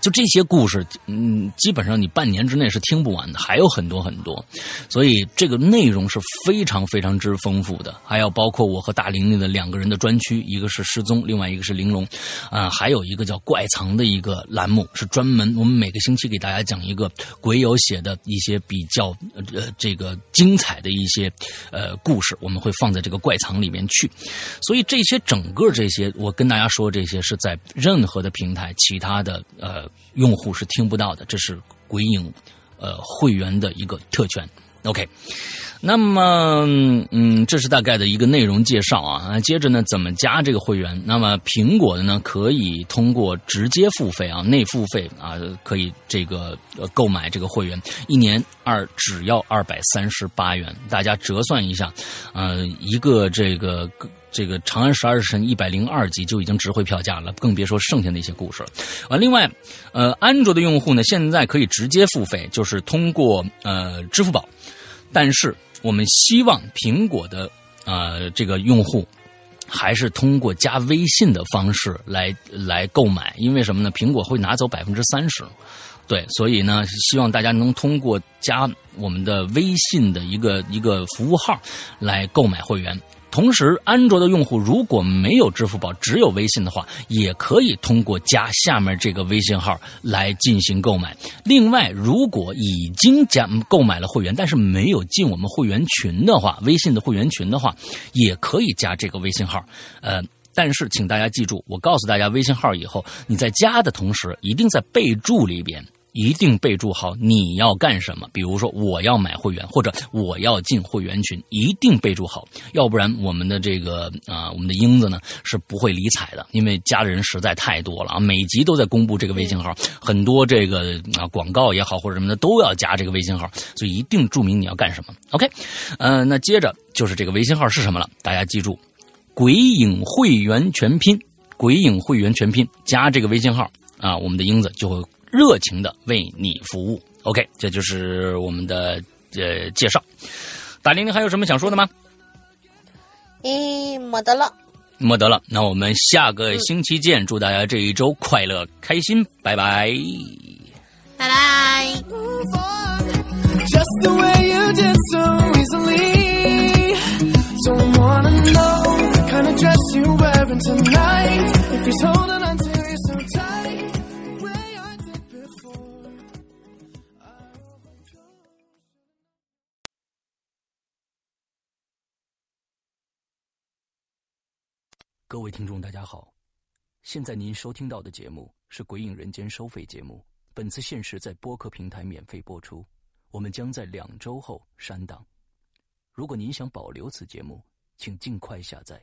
就这些故事，嗯，基本上你半年之内是听不完的，还有很多很多，所以这个内容是非常非常之丰富的。还有包括我和大玲玲的两个人的专区，一个是失踪，另外一个是玲珑，啊、呃，还有一个叫怪藏的一个栏目，是专门我们每个星期给大家讲一个鬼友写的一些比较呃这个精彩的一些呃故事，我们会放在这个怪藏里面去。所以这些整个这些，我跟大家说这些是在任何的平台，其他的呃。呃，用户是听不到的，这是鬼影呃会员的一个特权。OK， 那么嗯，这是大概的一个内容介绍啊。接着呢，怎么加这个会员？那么苹果的呢，可以通过直接付费啊，内付费啊，可以这个、呃、购买这个会员，一年二只要二百三十八元。大家折算一下，呃，一个这个。这个《长安十二时辰》一百零二集就已经值回票价了，更别说剩下的一些故事了。啊，另外，呃，安卓的用户呢，现在可以直接付费，就是通过呃支付宝。但是我们希望苹果的呃这个用户还是通过加微信的方式来来购买，因为什么呢？苹果会拿走 百分之三十。对，所以呢，希望大家能通过加我们的微信的一个一个服务号来购买会员。同时，安卓的用户如果没有支付宝，只有微信的话，也可以通过加下面这个微信号来进行购买。另外，如果已经加购买了会员，但是没有进我们会员群的话，微信的会员群的话，也可以加这个微信号。呃。但是，请大家记住，我告诉大家微信号以后，你在加的同时，一定在备注里边一定备注好你要干什么，比如说我要买会员，或者我要进会员群，一定备注好，要不然我们的这个啊、呃，我们的英子呢是不会理睬的，因为家人实在太多了啊，每集都在公布这个微信号，很多这个啊、呃、广告也好或者什么的都要加这个微信号，所以一定注明你要干什么。OK， 呃，那接着就是这个微信号是什么了，大家记住，鬼影会员全拼，鬼影会员全拼加这个微信号啊，我们的英子就会热情的为你服务。 OK， 这就是我们的呃介绍。打零零还有什么想说的吗？嗯，没得了，没得了。那我们下个星期见、嗯、祝大家这一周快乐开心，拜拜拜拜。 Just the way you did so easily, don't wanna know the kind of dress you're wearing tonight, if he's holding on to you so tight.各位听众大家好，现在您收听到的节目是《鬼影人间》收费节目，本次限时在播客平台免费播出，我们将在两周后删档。如果您想保留此节目，请尽快下载。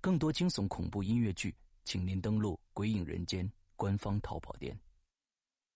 更多惊悚恐怖音乐剧请您登录《鬼影人间》官方淘宝店。